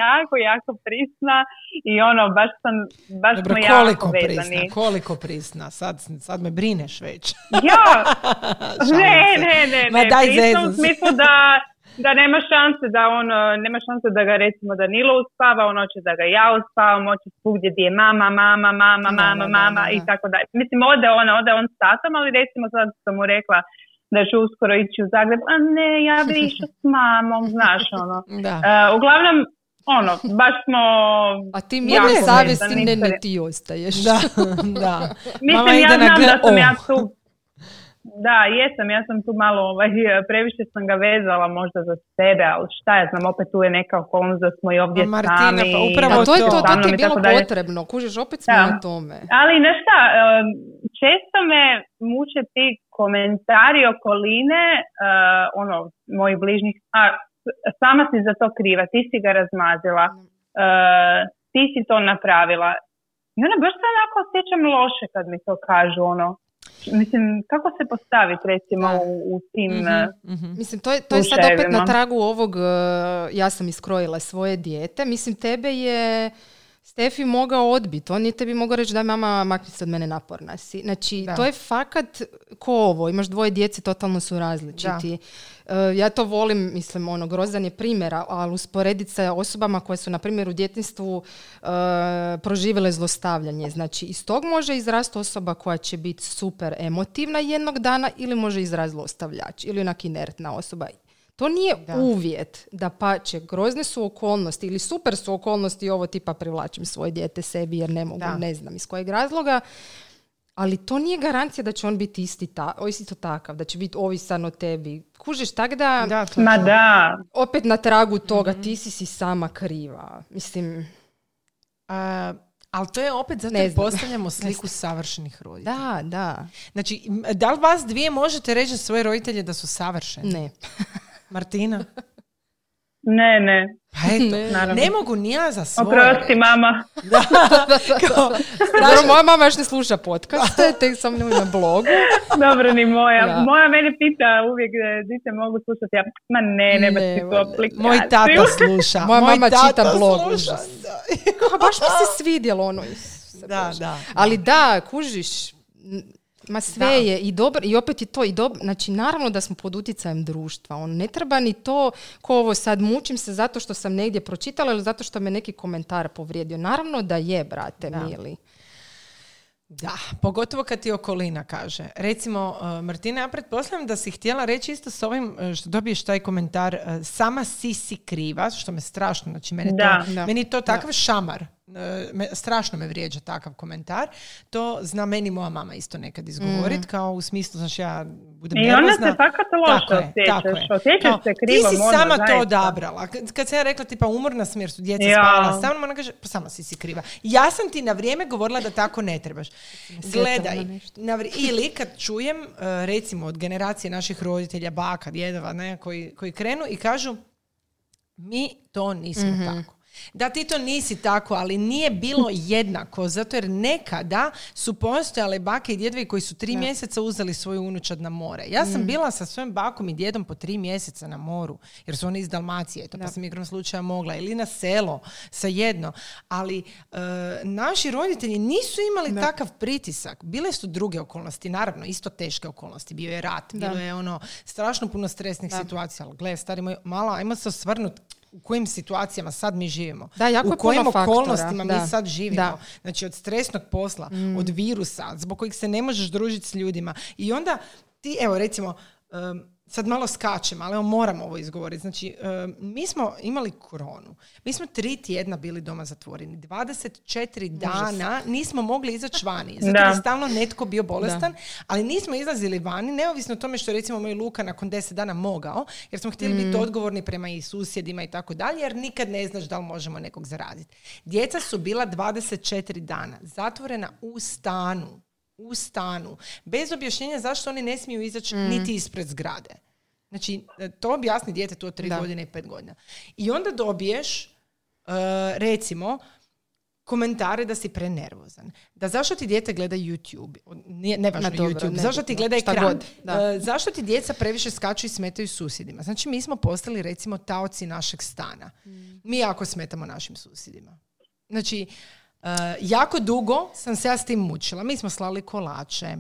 jako, jako prisna i baš smo jako vezani. Koliko prisna? Sad me brineš već. Ne, prisna u smislu da nema šanse da ga recimo Danilo uspava, on hoće da ga ja uspavam, hoće svugdje gdje je mama i tako dalje. Mislim, ode on s tatom, ali recimo sad sam mu rekla da ću uskoro ići u Zagreb, a ne, ja bi išla s mamom, znaš, uglavnom, baš smo... A ti mjerne savjesti ne ti ostaješ. Da. Mislim, ja znam da sam ja tu... Da, ja sam tu malo, previše sam ga vezala možda za sebe, ali šta ja znam, opet tu je neka okolnost da smo i ovdje sami. Martina, pa upravo to ti je bilo potrebno, kužiš, opet smo na tome. Ali, znaš šta, često me muče ti komentari okoline, mojih bližnjih, a sama si za to kriva, ti si ga razmazila, ti si to napravila. I ona baš se onako osjećam loše kad mi to kažu, ono. Mislim, kako se postaviti, recimo, u tim Mislim, to je sad opet na tragu ovog, ja sam iskrojila svoje dijete. Mislim, tebe je Stefi mogao odbiti. On je tebi mogao reći, daj mama, makni se od mene, naporna si. Znači, da. To je fakat ko ovo. Imaš dvoje djece, totalno su različiti. Ja to volim, mislim, ono, grozan je primjer, ali usporediti sa osobama koje su, na primjer, u djetinjstvu proživjele zlostavljanje. Znači, iz tog može izrasti osoba koja će biti super emotivna jednog dana ili može izrasti zlostavljač ili onak inertna osoba. To nije uvjet, da pače, grozne su okolnosti ili super su okolnosti, ovo tipa privlačim svoje dijete sebi jer ne mogu, ne znam iz kojeg razloga, ali to nije garancija da će on biti isto takav, da će biti ovisan o tebi. Kužiš, tako da opet na tragu toga, ti si sama kriva. Mislim... Ali to je opet zato jer postavljamo sliku savršenih roditelja. Da. Znači, da li vas dvije možete reći svoje roditelje da su savršeni? Ne. Martina? Ne. Pa eto, ne mogu ni ja za svoje. Oprosti, mama. Dobro, moja mama još ne sluša podcaste, tek sam na blogu. Dobro, ni moja. Ja. Moja mene pita uvijek gdje se mogu slušati. Ja, ma ne, baš ti tu aplikaciju. Moj tata sluša. Moja mama čita blog. Baš mi se svidjelo ono. Da. Ali da, kužiš... Ma sve je i dobro, i opet je to i dobro, znači naravno da smo pod utjecajem društva, on ne treba ni to ko ovo sad mučim se zato što sam negdje pročitala ili zato što me neki komentar povrijedio, naravno da je, brate mili. Da, pogotovo kad ti okolina kaže. Recimo, Martina, ja pretpostavljam da si htjela reći isto s ovim što dobiješ taj komentar, sama si kriva, što me strašno, znači meni to takav šamar, strašno me vrijeđa takav komentar, to zna meni moja mama isto nekad izgovorit, kao u smislu, znaš, ja budem nervozna. I ona se fakat loše osjećaš se krivo. Ti si sama to odabrala. Kad sam ja rekla, tipa, umorna sam jer su djeca spala sa mnom, ona kaže, pa sama si kriva. Ja sam ti na vrijeme govorila da tako ne trebaš. Gledaj. Ili kad čujem, recimo, od generacije naših roditelja, baka, djedova, ne, koji krenu i kažu, mi to nismo tako. Da, ti to nisi tako, ali nije bilo jednako, zato jer nekada su postojale bake i djedovi koji su 3 mjeseca uzeli svoju unučad na more. Ja sam bila sa svojim bakom i djedom po 3 mjeseca na moru, jer su oni iz Dalmacije, to pa sam igrom slučaja mogla, ili na selo, sa jedno. Ali naši roditelji nisu imali takav pritisak. Bile su druge okolnosti, naravno, isto teške okolnosti. Bio je rat, bilo je ono strašno puno stresnih situacija, ali gle, stari moj, mala, ajmo se osvrnuti. U kojim situacijama sad mi živimo? Da, jako u kojim okolnostima mi sad živimo? Da. Znači, od stresnog posla, od virusa, zbog kojih se ne možeš družiti s ljudima. I onda ti, evo, recimo, sad malo skačem, ali moram ovo izgovoriti. Znači, mi smo imali koronu. Mi smo 3 tjedna bili doma zatvoreni. 24 dana nismo mogli izaći vani. Zato je stalno netko bio bolestan, ali nismo izlazili vani, neovisno o tome što je, recimo, moj Luka nakon 10 dana mogao, jer smo htjeli biti odgovorni prema i susjedima i tako dalje, jer nikad ne znaš da li možemo nekog zaraziti. Djeca su bila 24 dana zatvorena u stanu, bez objašnjenja zašto oni ne smiju izaći niti ispred zgrade. Znači, to objasni djetetu od 3 godine i 5 godina. I onda dobiješ, recimo, komentare da si prenervozan. Da zašto ti dijete gleda YouTube? Nevažno YouTube. Zašto ti gleda ekran? Zašto ti djeca previše skaču i smetaju susjedima? Znači, mi smo postali, recimo, taoci našeg stana. Mi jako smetamo našim susjedima. Znači, jako dugo sam se ja s tim mučila. Mi smo slali kolače,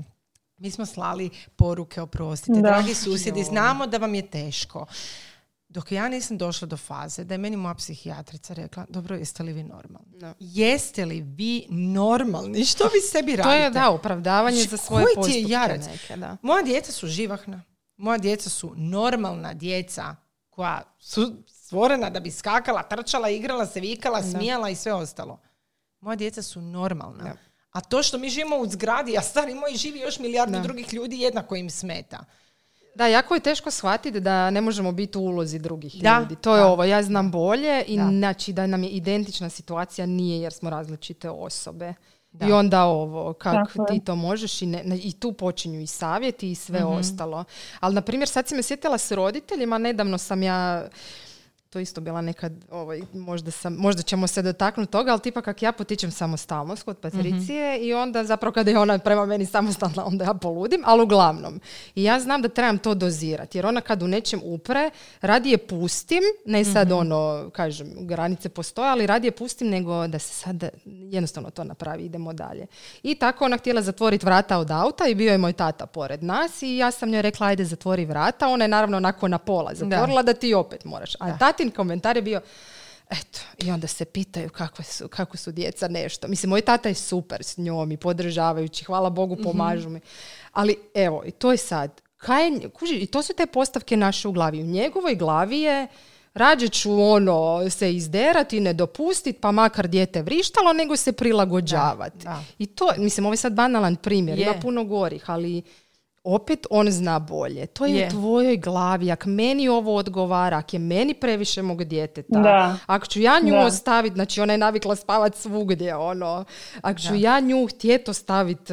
mi smo slali poruke, oprostite, dragi susjedi, znamo da vam je teško. Dok ja nisam došla do faze da je meni moja psihijatrica rekla, dobro, jeste li vi normalni? No. Jeste li vi normalni? Što vi sebi radite? To je, opravdavanje za svoje postupke. Koji ti je jarac? Moja djeca su živahna. Moja djeca su normalna djeca koja su stvorena da bi skakala, trčala, igrala se, vikala, smijala i sve ostalo. Moja djeca su normalna. Ja. A to što mi živimo u zgradi, a stari moji živi još milijardu drugih ljudi, jednako im smeta. Da, jako je teško shvatiti da ne možemo biti u ulozi drugih ljudi. To je ovo, ja znam bolje i znači da nam je identična situacija, nije jer smo različite osobe. Da. I onda ovo, kako ti to možeš i tu počinju i savjeti i sve ostalo. Ali, na primjer, sad si me sjetila s roditeljima, nedavno sam ja... to isto bila nekad, možda ćemo se dotaknuti toga, ali tipa kak ja potičem samostalnost kod Patricije, mm-hmm. i onda zapravo kada je ona prema meni samostalna, onda ja poludim, ali uglavnom. I ja znam da trebam to dozirati, jer ona kad u nečem upre, radije pustim, ne sad mm-hmm. Kažem, granice postoje, ali radije pustim nego da se sad jednostavno to napravi, idemo dalje. I tako ona htjela zatvoriti vrata od auta i bio je moj tata pored nas i ja sam njoj rekla, ajde zatvori vrata, ona je naravno onako na pola zatvorila da ti opet moraš. A tatin komentar je bio, eto, i onda se pitaju kako su djeca nešto. Mislim, moj tata je super s njom i podržavajući, hvala Bogu, pomažu mi. Ali evo, i to je sad, i to su te postavke naše u glavi. U njegovoj glavi je, rađe ću se izderati, ne dopustiti, pa makar dijete vrištalo, nego se prilagođavati. Da. I to, mislim, ovo je sad banalan primjer, ima puno gorih, ali opet on zna bolje. To je u tvojoj glavi. Ako meni ovo odgovara, ako je meni previše mog djeteta, ako ću ja nju ostaviti, znači ona je navikla spavati svugdje, ako ću ja nju htjeti ostaviti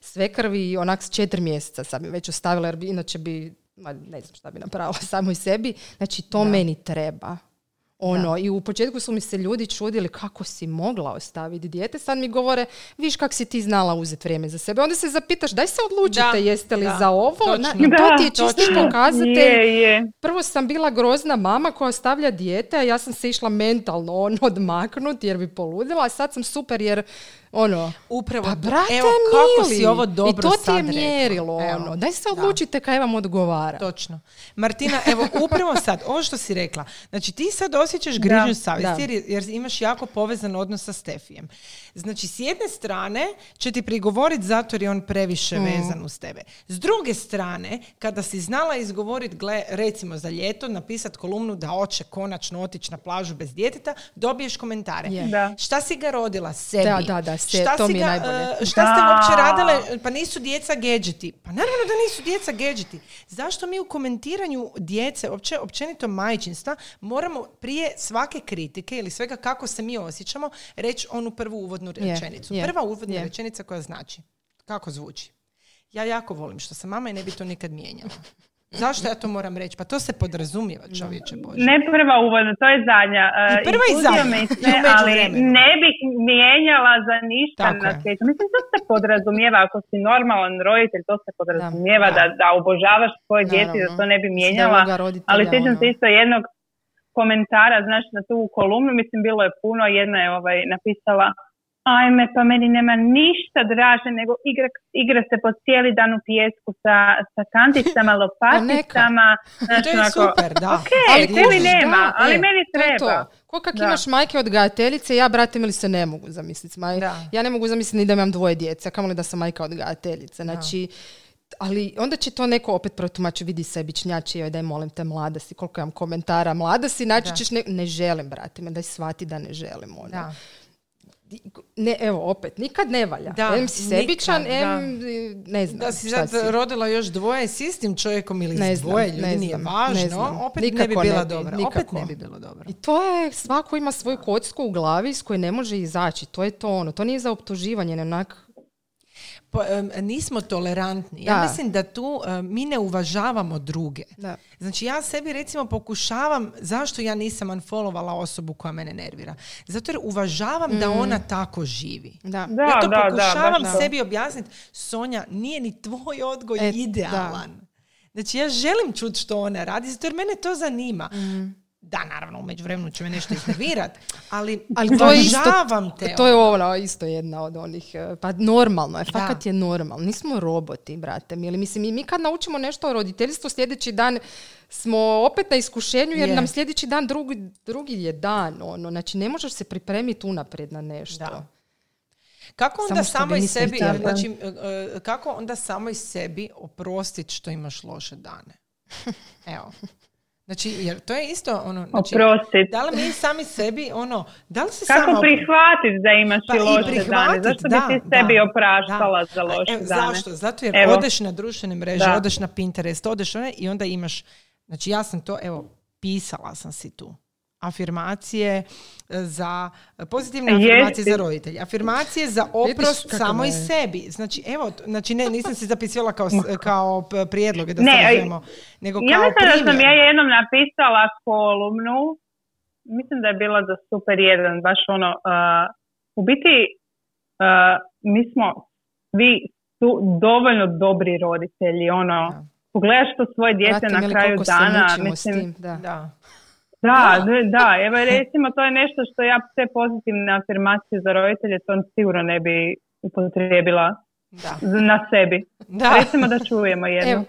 sve krvi, onak s 4 mjeseca sam je već ostavila, jer inače bi, ne znam šta bi napravila samo i sebi, znači to meni treba. I u početku su mi se ljudi čudili kako si mogla ostaviti dijete. Sad mi govore, viš kak si ti znala uzeti vrijeme za sebe. Onda se zapitaš, daj se odlučite jeste li za ovo. To ti je čisti pokazatelj. Prvo sam bila grozna mama koja ostavlja dijete, a ja sam se išla mentalno odmaknuti jer bi poludila, a sad sam super jer upravo, pa brate, evo kako si ovo dobro sad rekla. I to ti je mjerilo, daj se odlučite kaj vam odgovara. Točno. Martina, evo upravo sad, ovo što si rekla, znači ti sad osjećaš grižnju savjesti jer imaš jako povezan odnos sa Stefijem. Znači, s jedne strane će ti prigovoriti zato jer je on previše vezan uz tebe. S druge strane, kada si znala izgovoriti, recimo za ljeto, napisati kolumnu da hoće konačno otići na plažu bez djeteta, dobiješ komentare. Šta si ga rodila? Sebi. Da. Šta ste uopće radile? Pa nisu djeca gadgeti. Pa naravno da nisu djeca gadgeti. Zašto mi u komentiranju djece, općenito majčinstva, moramo prije svake kritike ili svega kako se mi osjećamo reći onu prvu uvodnu rečenicu. Prva uvodna rečenica koja znači, kako zvuči? Ja jako volim što sam mama i ne bi to nikad mijenjala. Zašto ja to moram reći? Pa to se podrazumijeva, čovječe Bože. Ne prva uvodna, to je zadnja. Prva i zadnja. Ali ne bih mijenjala za ništa na svijetu. Mislim, to se podrazumijeva. Ako si normalan roditelj, to se podrazumijeva da obožavaš svoje djece, da to ne bi mijenjala. Ali sjećam se isto jednog komentara, znaš, na tu kolumnu, mislim, bilo je puno. Jedna je napisala, ajme, pa meni nema ništa draže nego igra se po cijeli dan u pijesku sa kanticama, lopaticama. Znači, to je super, okay, ali cijeli nema, ali meni treba. Ko kak imaš majke odgajateljice, ja, brate, ili se ne mogu zamisliti. Ja ne mogu zamisliti ni da imam 2 djece, a kamoli da sam majka odgajateljica. Znači, ali onda će to neko opet protumači, vidi sebičnjači, joj daj molim te, mlada si, koliko imam komentara, mlada si, naći ćeš ne želim, brate, me daj shvati da ne želim. Ne, evo, opet, nikad ne valja. Em si sebičan, ne znam. Da si sad rodila još 2 s istim čovjekom ili s 2 ljudi, nije važno, opet ne bi bila dobra. Opet ne bi bilo dobro. I to je, svako ima svoju kocku u glavi s koje ne može izaći. To je to nije za optuživanje, onak. Nismo tolerantni. Ja mislim da tu mi ne uvažavamo druge. Da. Znači ja sebi recimo pokušavam, zašto ja nisam unfollowovala osobu koja mene nervira? Zato jer uvažavam da ona tako živi. Ja to pokušavam sebi objasniti. Sonja, nije ni tvoj odgoj idealan. Znači ja želim čuti što ona radi, zato jer mene to zanima. Da, naravno, u međuvremenu će me nešto iznervirati, ali to je isto. To je isto jedna od onih, pa normalno je, fakat je normalno. Nismo roboti, brate. Mi kad naučimo nešto o roditeljstvu, sljedeći dan smo opet na iskušenju, jer nam sljedeći dan drugi je dan. Znači, ne možeš se pripremiti unaprijed na nešto. Da. Kako onda samo i sebi oprostiti što imaš loše dane? Evo. Znači, jer to je isto znači, oprostiti. Da li mi sami sebi da li se kako samo prihvatiti da imaš i loše dane? Zašto bi ti sebi opraštala za loše dane? Zašto? Zato jer odeš na društvene mreže, odeš na Pinterest, i onda imaš, znači ja sam to, pisala sam si tu. afirmacije za pozitivne afirmacije za roditelje, afirmacije za oprost samo i sebi. Znači, evo, znači ne, nisam se zapisivala kao prijedloge da stavimo, nego kao primjer. Ja mislim da sam ja jednom napisala kolumnu, mislim da je bila za Super 1, baš ono, u biti mi smo svi su dovoljno dobri roditelji, ono, pogledaš to svoje dijete na kraju dana, mislim, Da, evo recimo to je nešto što ja sve pozitivne afirmacije za roditelje, to sigurno ne bi upotrijebila na sebi. Da. Recimo da čujemo jednu.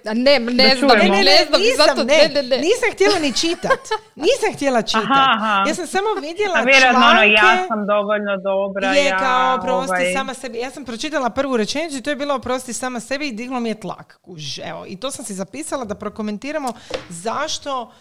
Nisam htjela ni čitati. Ja sam samo vidjela članke. A vjerojatno ono, ja sam dovoljno dobra. Kao prosti sama sebi. Ja sam pročitala prvu rečenicu i to je bilo prosti sama sebi i diglo mi je tlak. Evo, i to sam si zapisala da prokomentiramo zašto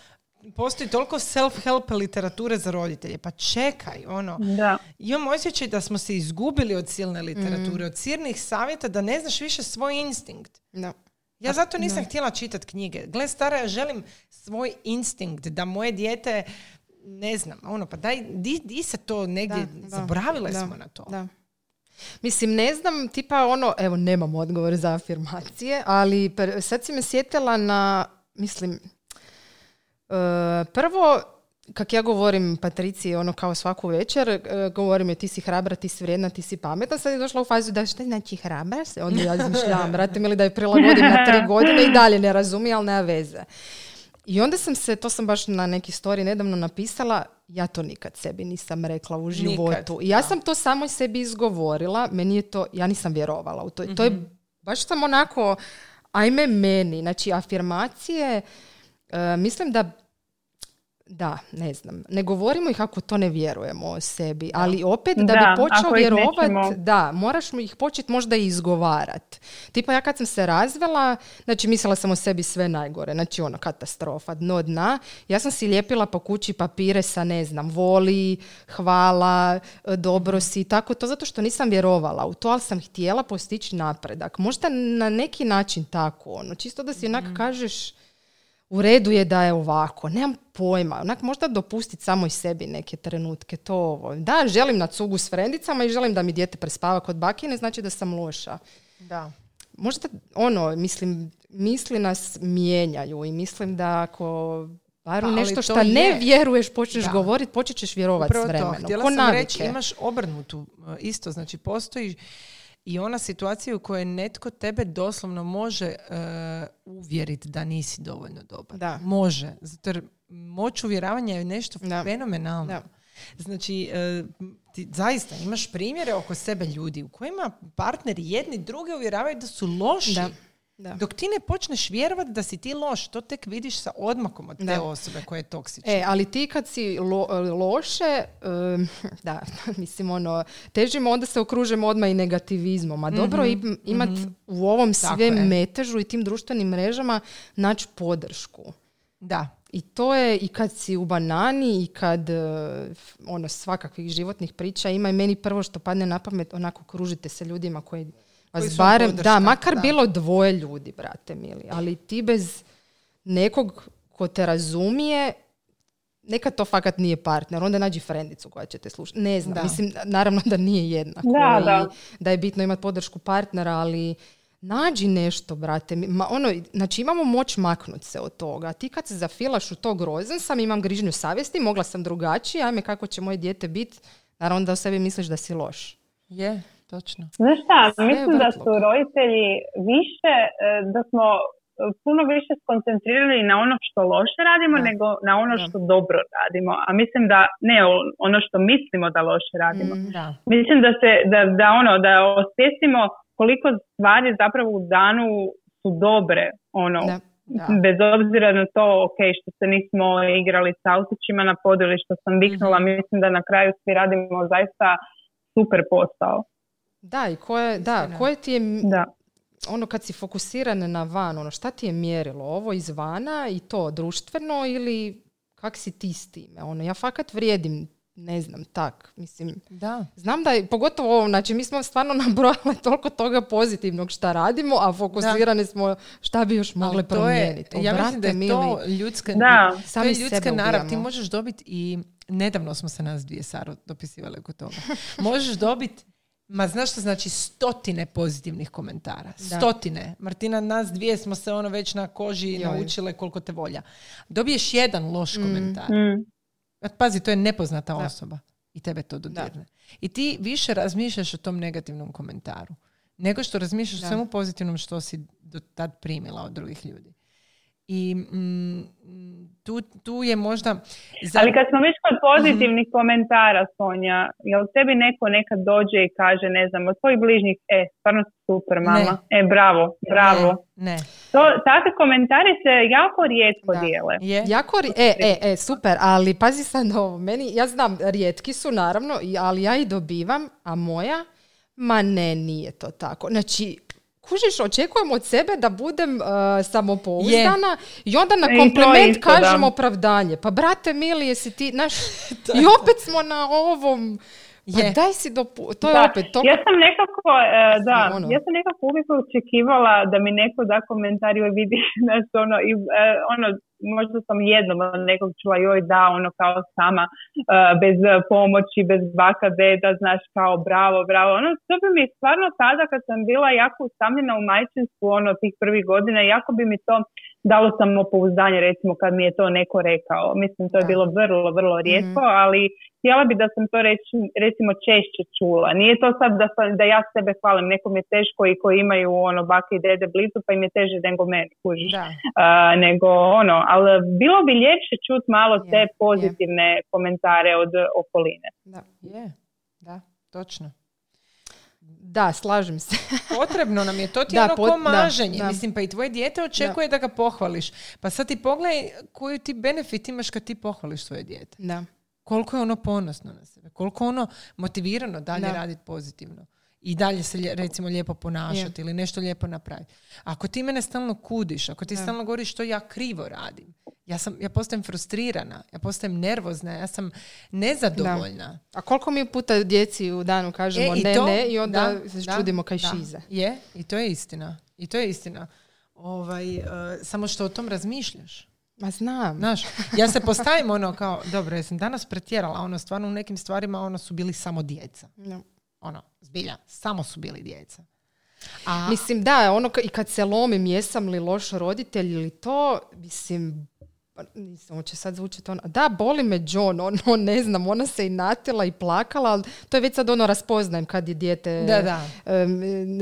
postoji toliko self-help literature za roditelje. Pa čekaj, ono. Da. Imam osjećaj da smo se izgubili od silne literature, od silnih savjeta, da ne znaš više svoj instinkt. Da. Ja zato nisam htjela čitati knjige. Gle, stara, ja želim svoj instinkt, da moje dijete, ne znam, ono, pa daj, di se to negdje, zaboravile smo na to. Da. Mislim, ne znam, tipa ono, evo, nemam odgovor za afirmacije, ali sad si me sjetila na, mislim, prvo, kak ja govorim Patriciji ono kao svaku večer, govorim joj ti si hrabra, ti si vrijedna, ti si pametna. Sad je došla u fazu da šta znači hrabra se, onda ja izmišljam, bratim ili da je prilagodim na 3 godine i dalje ne razumije, ali nema veze. I onda sam se, to sam baš na neki story nedavno napisala, ja to nikad sebi nisam rekla u životu. Nikad, ja sam to samo sebi izgovorila, meni je to, ja nisam vjerovala u to. Mm-hmm. To je baš sam onako, ajme meni, znači afirmacije. Mislim da, ne znam, ne govorimo ih ako to ne vjerujemo o sebi, ali opet da bi počeo vjerovati, da, moraš mu ih početi možda i izgovarati. Tipa ja kad sam se razvela, znači mislila sam o sebi sve najgore, znači ono katastrofa, dno dna, ja sam si lijepila po kući papire sa ne znam, voli, hvala, dobro si, tako to, zato što nisam vjerovala u to, ali sam htjela postići napredak. Možda na neki način tako, ono, čisto da si onak kažeš u redu je da je ovako, nemam pojma. Onak možda dopustiti samo i sebi neke trenutke. To ovo. Da, želim na cugu s frendicama i želim da mi dijete prespava kod bake, ne znači da sam loša. Da. Možda, ono, mislim, misli nas mijenjaju i mislim da ako bar nešto što ne vjeruješ počneš govoriti, počet ćeš vjerovati s vremenom. Htjela sam reći, imaš obrnutu isto, znači postoji i ona situacija u kojoj netko tebe doslovno može uvjeriti da nisi dovoljno dobar. Da. Može. Zato jer moć uvjeravanja je nešto fenomenalno. Da. Znači, ti zaista imaš primjere oko sebe ljudi u kojima partneri jedni druge uvjeravaju da su loši. Da. Da. Dok ti ne počneš vjerovati da si ti loš, to tek vidiš sa odmakom od te osobe koja je toksična. Ali ti kad si loše, da, mislim ono, težimo onda se okružemo odmah i negativizmom. A dobro imati u ovom sve metežu i tim društvenim mrežama naći podršku. Da. I to je i kad si u banani i kad ono, svakakvih životnih priča ima i meni prvo što padne na pamet, onako kružite se ljudima koji barem, podrška, da, makar bilo 2 ljudi, brate mili, ali ti bez nekog ko te razumije, nekad to fakat nije partner, onda nađi frendicu koja će te slušati. Ne znam, mislim, naravno da nije jednako. Da je bitno imati podršku partnera, ali nađi nešto, brate. Ono, znači, imamo moć maknuti se od toga. Ti kad se zafilaš u to grozan sam, imam grižnju savjesti, mogla sam drugačije, ajme kako će moje dijete biti, naravno da o sebi misliš da si loš. Točno. Znaš šta, mislim da su roditelji više, da smo puno više skoncentrirani na ono što loše radimo nego na ono što dobro radimo. A mislim da, ne ono što mislimo da loše radimo. Mislim da se, da ono, da osvijestimo koliko stvari zapravo u danu su dobre, ono, bez obzira na to, ok, što se nismo igrali s autićima na podijeli, što sam viknula, mislim da na kraju svi radimo zaista super posao. Da, i koje ti je, ono kad si fokusiran na van, ono šta ti je mjerilo, ovo izvana i to društveno ili kak si ti s time, ono ja fakat vrijedim, ne znam, tak, mislim, znam da je, pogotovo ovo, znači mi smo stvarno nabrojale toliko toga pozitivnog šta radimo, a fokusirane smo šta bi još mogle promijeniti. Ja mislim da je to ljudska narav, ti možeš dobiti i nedavno smo se nas dvije, Saro, dopisivale oko toga. Možeš dobiti, ma znaš što znači, 100 pozitivnih komentara. Da. 100. Martina, nas dvije smo se ono već na koži naučile koliko te volja. Dobiješ jedan loš komentar. Pazi, to je nepoznata osoba i tebe to dodirne. Da. I ti više razmišljaš o tom negativnom komentaru nego što razmišljaš o svemu pozitivnom što si do tad primila od drugih ljudi. I tu je možda... Ali kad smo već kod pozitivnih komentara, Sonja, jel tebi neko nekad dođe i kaže, ne znam, od tvojih bližnjih, stvarno super mama, bravo. Ne. Takve komentare se jako rijetko dijele. Super, ali pazi sad ovo, meni, ja znam, rijetki su naravno, ali ja i dobivam, a moja, ma ne, nije to tako. Znači, kužiš, očekujem od sebe da budem samopouzdana i onda na kompliment kažem opravdanje. Pa brate mili, jesi ti, znaš, i opet smo na ovom, pa daj si to je opet to. Ja sam nekako, uvijek očekivala da mi neko da komentar, joj vidi, znaš, ono, i, ono, možda sam jednom nekog čula, joj da, ono, kao sama, bez pomoći, bez baka, deda, znaš, kao bravo, ono, to bi mi stvarno tada kad sam bila jako usamljena u majčinstvu, ono, tih prvih godina, jako bi mi to dalo samopouzdanje, recimo, kad mi je to neko rekao. Mislim, to je bilo vrlo, vrlo rijetko, ali htjela bi da sam to recimo češće čula. Nije to sad da ja sebe hvalim, nekom je teško i koji imaju ono bake i dede blizu, pa im je teže nego meni, kužiš. Nego ono, ali bilo bi ljepše čuti malo te pozitivne komentare od okoline. Da, točno. Da, slažem se. Potrebno nam je, to ti je ono komaženje. Mislim, pa i tvoje dijete očekuje da ga pohvališ. Pa sad ti pogledaj koju ti benefit imaš kad ti pohvališ svoje dijete. Da. Koliko je ono ponosno na sebe, koliko ono motivirano dalje raditi pozitivno i dalje se recimo lijepo ponašati ili nešto lijepo napraviti. Ako ti mene stalno kudiš, ako ti stalno govoriš što ja krivo radim, ja postajem frustrirana, ja postajem nervozna, ja sam nezadovoljna. Da. A koliko mi puta djeci u danu kažemo ne i onda se čudimo kaj šiza. I to je istina. Samo što o tom razmišljaš. Ma znam. Znaš, ja se postavim ono kao, dobro, ja sam danas pretjerala, ono stvarno u nekim stvarima ono su bili samo djeca. No. Ono, zbilja, samo su bili djeca. Mislim, da, ono i kad se lomim, jesam li loš roditelj ili to, mislim, nisam, će sad zvučiti ono, da, boli me John, ono, ne znam, ona se i natila i plakala, ali to je već sad ono raspodnajem kad je dijete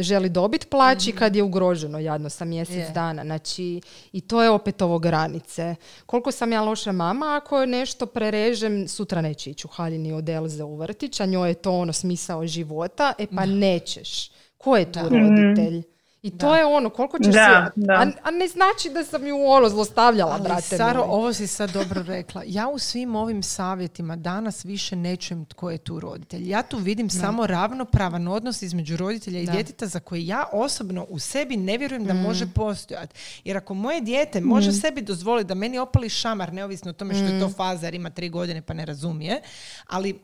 želi dobiti plać i kad je ugroženo, jadno sam mjesec dana. Znači, i to je opet ovo granice. Koliko sam ja loša mama, ako nešto prerežem, sutra neće ići u haljini od Elze u vrtić, a njoj je to ono smisao života, nećeš. Ko je tu roditelj? I to je ono, koliko ćeš a ne znači da sam ju ovo zlostavljala, ali, brate. Saro, ovo si sad dobro rekla. Ja u svim ovim savjetima danas više ne čujem tko je tu roditelj. Ja tu vidim samo ravnopravan odnos između roditelja i djeteta za koje ja osobno u sebi ne vjerujem da može postojati. Jer ako moje dijete može sebi dozvoliti da meni opali šamar, neovisno o tome što je to faza, jer ima 3 godine pa ne razumije, ali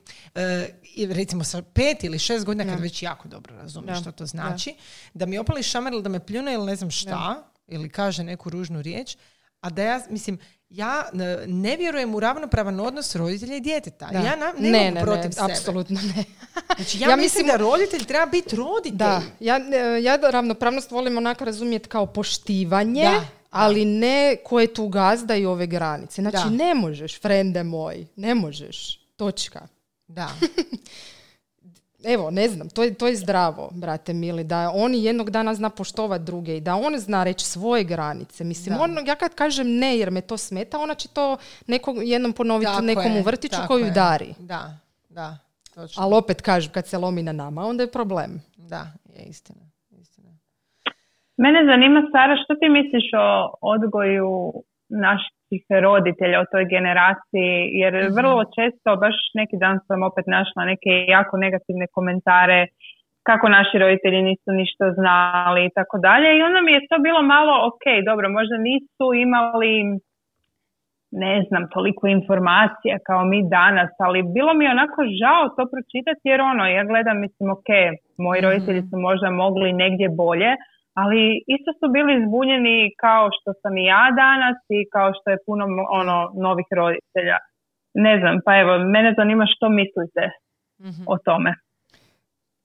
recimo sa 5 ili 6 godina kad već jako dobro razumije što to znači, da mi opali šamar ili da me pljune ili ne znam šta ili kaže neku ružnu riječ, a da ja, mislim, ja ne vjerujem u ravnopravan odnos roditelja i djeteta. Da. Ja ne mogu protiv sebe. Apsolutno ne. Znači, ja mislim da roditelj treba biti roditelj. Da. Ja ravnopravnost volim onako razumjeti kao poštivanje, ali ne ko je tu gazda i ove granice. Znači, ne možeš, frende moj, ne možeš. Točka. Da. Evo, ne znam, to je zdravo, brate mili, da on jednog dana zna poštovati druge i da on zna reći svoje granice. Mislim, ja kad kažem ne jer me to smeta, ona će to jednom ponoviti nekomu vrtiću koju udari. Da, točno. Ali opet kažem, kad se lomi na nama, onda je problem. Da, je istina. Mene zanima, Sara, što ti misliš o odgoju naših roditelja, o toj generaciji, jer vrlo često, baš neki dan sam opet našla neke jako negativne komentare kako naši roditelji nisu ništa znali i tako dalje, i onda mi je to bilo malo dobro, možda nisu imali, ne znam, toliko informacija kao mi danas, ali bilo mi je onako žao to pročitati, jer ono, ja gledam, mislim, moji roditelji su možda mogli negdje bolje, ali isto su bili zbunjeni kao što sam i ja danas i kao što je puno novih roditelja. ne znam, pa evo, mene zanima što mislite o tome.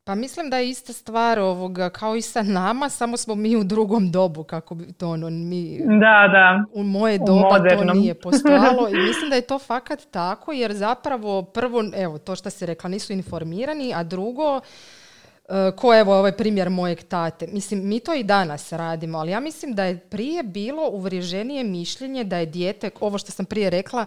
Pa mislim da je ista stvar ovoga, kao i sa nama, samo smo mi u drugom dobu, kako bi to ono, mi da, u moje doba to nije postojalo i mislim da je to fakat tako, jer zapravo prvo, evo, to što si rekla, nisu informirani, a drugo, ko evo ovaj primjer mojeg tate, mislim mi to i danas radimo, ali ja mislim da je prije bilo uvriježenije mišljenje da je dijete, ovo što sam prije rekla,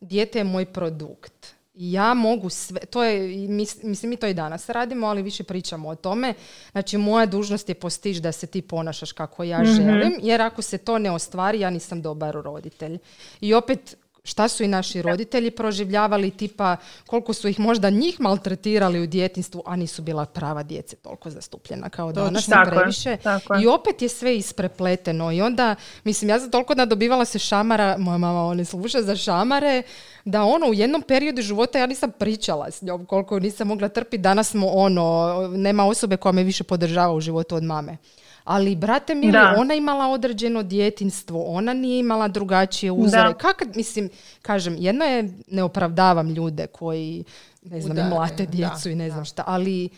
dijete je moj produkt. Ja mogu sve, to je, mislim mi to i danas radimo, ali više pričamo o tome. Znači moja dužnost je postići da se ti ponašaš kako ja želim, jer ako se to ne ostvari, ja nisam dobar roditelj. I opet, šta su i naši roditelji proživljavali, tipa koliko su ih možda njih maltretirali u djetinstvu, a nisu bila prava djece toliko zastupljena kao danas, ne previše. Tako. I opet je sve isprepleteno i onda, mislim, ja sam toliko nadobivala se šamara, moja mama one sluša za šamare, da ono u jednom periodu života ja nisam pričala s njom koliko nisam mogla trpiti, danas smo ono, nema osobe koja me više podržava u životu od mame. Ali, brate mili, ona imala određeno djetinstvo, ona nije imala drugačije uzore. Kako, mislim, kažem, jedno je, ne opravdavam ljude koji, ne znam, mlate djecu i ne znam šta, ali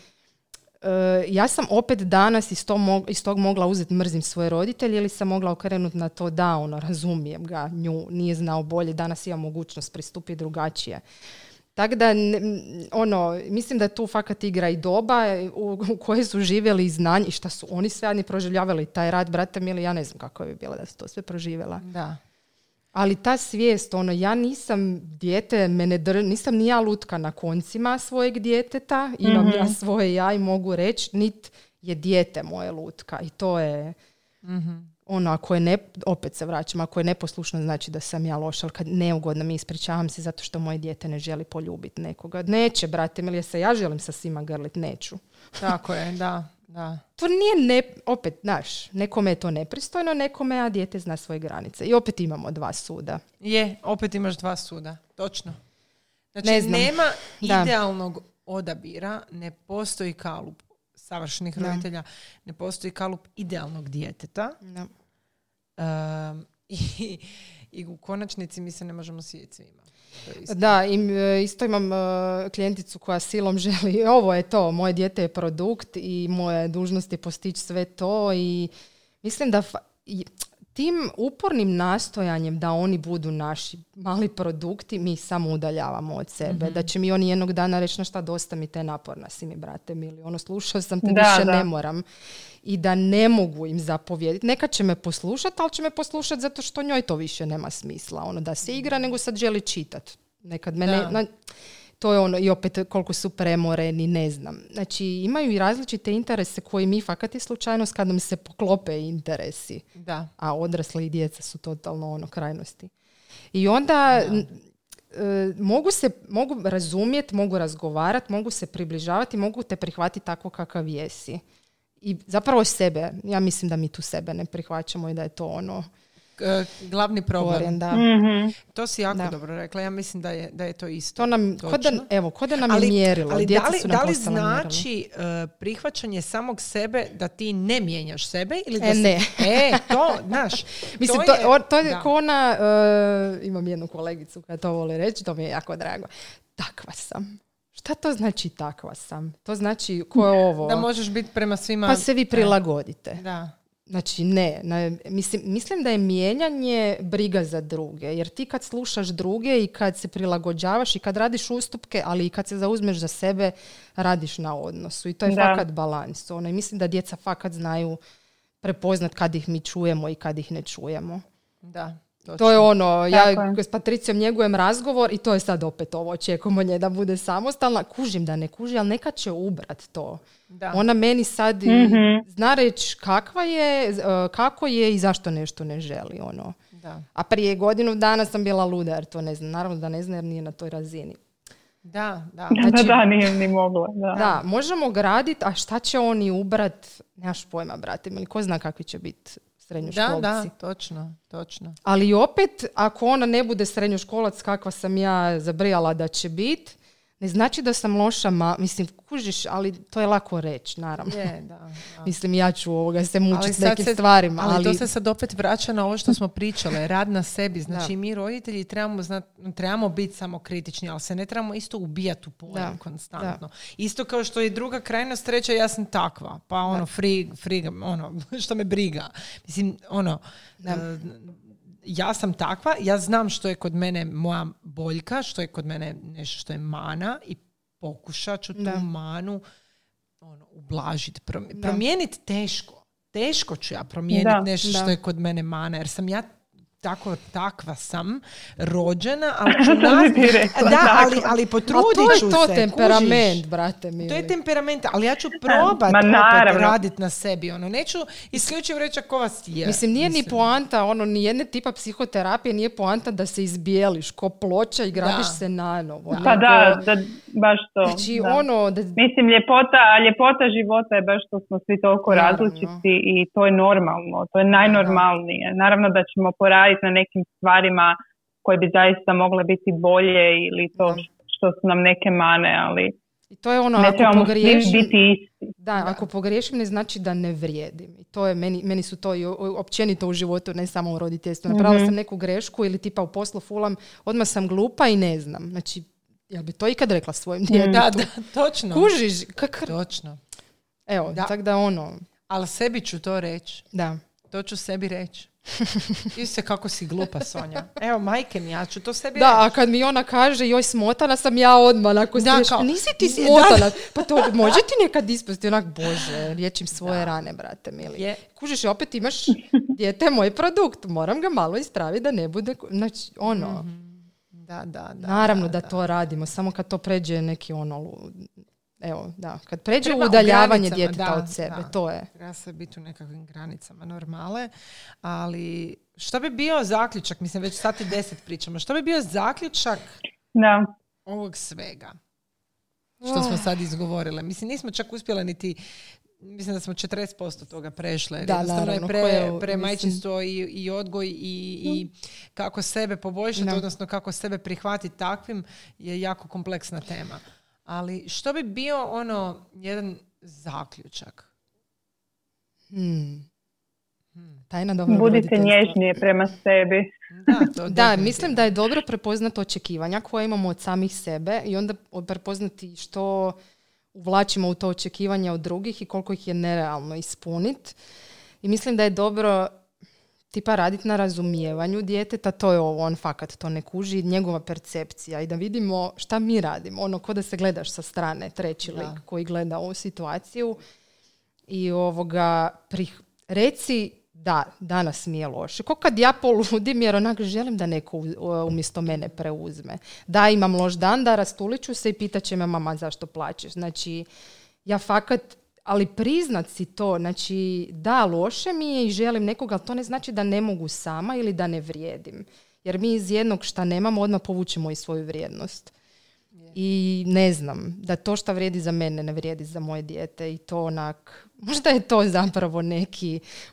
ja sam opet danas iz tog mogla uzeti mrzim svoje roditelje ili sam mogla okrenuti na to da, ono, razumijem ga, nju, nije znao bolje, danas ima mogućnost pristupiti drugačije. Tako da, ono, mislim da tu fakat igra i doba u kojoj su živjeli i znanje i šta su oni sve jadni proživljavali, taj rad, brate mili, ja ne znam kako bi bilo da su to sve proživjela. Da. Ali ta svijest, ono, ja nisam dijete, nisam ni ja lutka na koncima svojeg djeteta, imam ja svoje ja i mogu reći, nit je dijete moje lutka i to je... Ono, ako je ne, opet se vraćam, ako je neposlušno znači da sam ja loša, ali kad neugodno mi ispričavam se zato što moje dijete ne želi poljubiti nekoga. Neće, brate, ili se ja želim sa svima grlit, neću. Tako je, da. To nije, opet, znaš, nekome je to nepristojno, nekome, a dijete zna svoje granice. I opet imamo dva suda. Je, opet imaš dva suda, točno. Znači, nema idealnog odabira, ne postoji kalup savršenih roditelja, ne postoji kalup idealnog djeteta. No. I u konačnici mi se ne možemo svidjeti svima. Da, isto imam klijenticu koja silom želi, ovo je to, moje dijete je produkt i moja dužnost je postići sve to i mislim da tim upornim nastojanjem da oni budu naši mali produkti, mi ih samo udaljavamo od sebe. Da će mi oni jednog dana reći, na šta dosta mi te naporna si mi, brate mili. Ono, slušao sam te, više ne moram. I da ne mogu im zapovjediti. Neka će me poslušati, ali će me poslušati zato što njoj to više nema smisla. Ono, da se igra, nego sad želi čitati. Nekad mene... To je ono, i opet koliko su premoreni, ne znam. Znači, imaju i različite interese koji mi fakat je slučajnost kad nam se poklope interesi. Da. A odrasle i djeca su totalno ono, krajnosti. I onda mogu razumjeti, mogu razgovarati, mogu se približavati, mogu te prihvatiti tako kakav jesi. I zapravo sebe, ja mislim da mi tu sebe ne prihvaćamo i da je to ono... Glavni problem. To si jako dobro rekla. Ja mislim da je to isto. To nam, kod da nam je mjerilo. Ali da li znači prihvaćanje samog sebe da ti ne mijenjaš sebe? Ili da ne. To, znaš. Mislim, to je kona... imam jednu kolegicu koja to voli reći, to mi je jako drago. Takva sam. Šta to znači takva sam? To znači ko je ovo? Da možeš biti prema svima... Pa se vi prilagodite. Da. Znači mislim da je mijenjanje briga za druge, jer ti kad slušaš druge i kad se prilagođavaš i kad radiš ustupke, ali i kad se zauzmeš za sebe, radiš na odnosu i to je fakat balans. Ono, i mislim da djeca fakat znaju prepoznat kad ih mi čujemo i kad ih ne čujemo. Da. Točno. To je ono, ja s Patricijom njegujem razgovor i to je sad opet ovo, očekujemo nje da bude samostalna, kužim da ne kuži, ali neka će ubrat to. Da. Ona meni sad zna reći kakva je, kako je i zašto nešto ne želi. Ono. Da. A prije godinu dana sam bila luda jer to ne znam, naravno da ne znam jer nije na toj razini. Da. Znači, nije ni mogla. Da, možemo graditi, a šta će oni ubrat, nemaš pojma, brate, ili ko zna kakvi će biti. Da, točno. Ali opet, ako ona ne bude srednjoškolac kakva sam ja zabrijala da će biti, Ne znači da sam loša, mislim, kužiš, ali to je lako reći, naravno. Je, da. Mislim, ja ću se mučiti s nekim stvarima. Ali to se sad opet vraća na ovo što smo pričale, rad na sebi. Znači, da. Mi roditelji trebamo biti samokritični, ali se ne trebamo isto ubijati u polju konstantno. Da. Isto kao što je druga krajnost reče, ja sam takva, pa ono, što me briga. Mislim, ja sam takva, ja znam što je kod mene moja boljka, što je kod mene nešto što je mana i pokušat ću tu manu ublažiti. Promijeniti teško. Teško ću ja promijeniti nešto što je kod mene mana, jer sam ja takva sam rođena, ali ću ali potrudit ću se. To je to temperament, kužiš. Brate mili. To je temperament, ali ja ću probati raditi na sebi. Neću isključivo reći ako vas je. Mislim, nije ni poanta, ni jedne tipa psihoterapije nije poanta da se izbijeliš ko ploča i gradiš se na novo. Pa baš to. Znači, da. Mislim, ljepota života je baš što smo svi toliko različiti i to je normalno. To je najnormalnije. Naravno da ćemo poraditi na nekim stvarima koje bi zaista mogle biti bolje ili to što su nam neke mane, ali i to je ako pogriješim, ako pogriješim ne znači da ne vrijedim. I to je, meni su to i općenito u životu, ne samo u roditeljstvu. Napravila sam neku grešku ili tipa u poslu fulam, odmah sam glupa i ne znam. Znači, jel bi to ikad rekla svojim djetetu? Da, točno. Kužiš? Točno. Evo, tako da ali sebi ću to reći. Da. To ću sebi reći. Isuse, kako si glupa, Sonja. Evo, majke mi, ja ću to sebi reći. Da, a kad mi ona kaže, joj, smotana sam ja odmah. Nisi ti smotana. Pa to može ti nekad ispasti. Onak, bože, liječim svoje rane, brate mili. Kužiš, opet imaš dijete, moj produkt. Moram ga malo istraviti da ne bude... Znači, naravno da to radimo. Samo kad to pređe neki Evo, da. Kad pređe udaljavanje djeteta od sebe, to je. Treba se biti u nekakvim granicama normale, ali što bi bio zaključak? Mislim, već sati 10 pričamo. Što bi bio zaključak ovog svega? Što smo sad izgovorile. Mislim, nismo čak uspjele niti... Mislim da smo 40% toga prešle. Da, naravno. Majčinstvo i odgoj i kako sebe poboljšati, odnosno kako sebe prihvatiti takvim, je jako kompleksna tema. Ali što bi bio jedan zaključak? Tajna dobra. Budite nježnije prema sebi. Da, mislim da je dobro prepoznati očekivanja koja imamo od samih sebe i onda prepoznati što uvlačimo u to očekivanje od drugih i koliko ih je nerealno ispuniti. I mislim da je dobro tipa raditi na razumijevanju djeteta, to je on fakat to ne kuži, njegova percepcija i da vidimo šta mi radimo, ko da se gledaš sa strane, treći lik koji gleda ovu situaciju i reci da, danas mi je loše. Ko kad ja poludim jer želim da neko umjesto mene preuzme. Da, imam loš dan, da rastulit ću se i pitat će me mama zašto plačeš. Znači, ja fakat ali priznat si to, znači da, loše mi je i želim nekoga, ali to ne znači da ne mogu sama ili da ne vrijedim. Jer mi iz jednog šta nemamo odmah povučemo i svoju vrijednost. I ne znam, da to šta vrijedi za mene ne vrijedi za moje dijete i to možda je to zapravo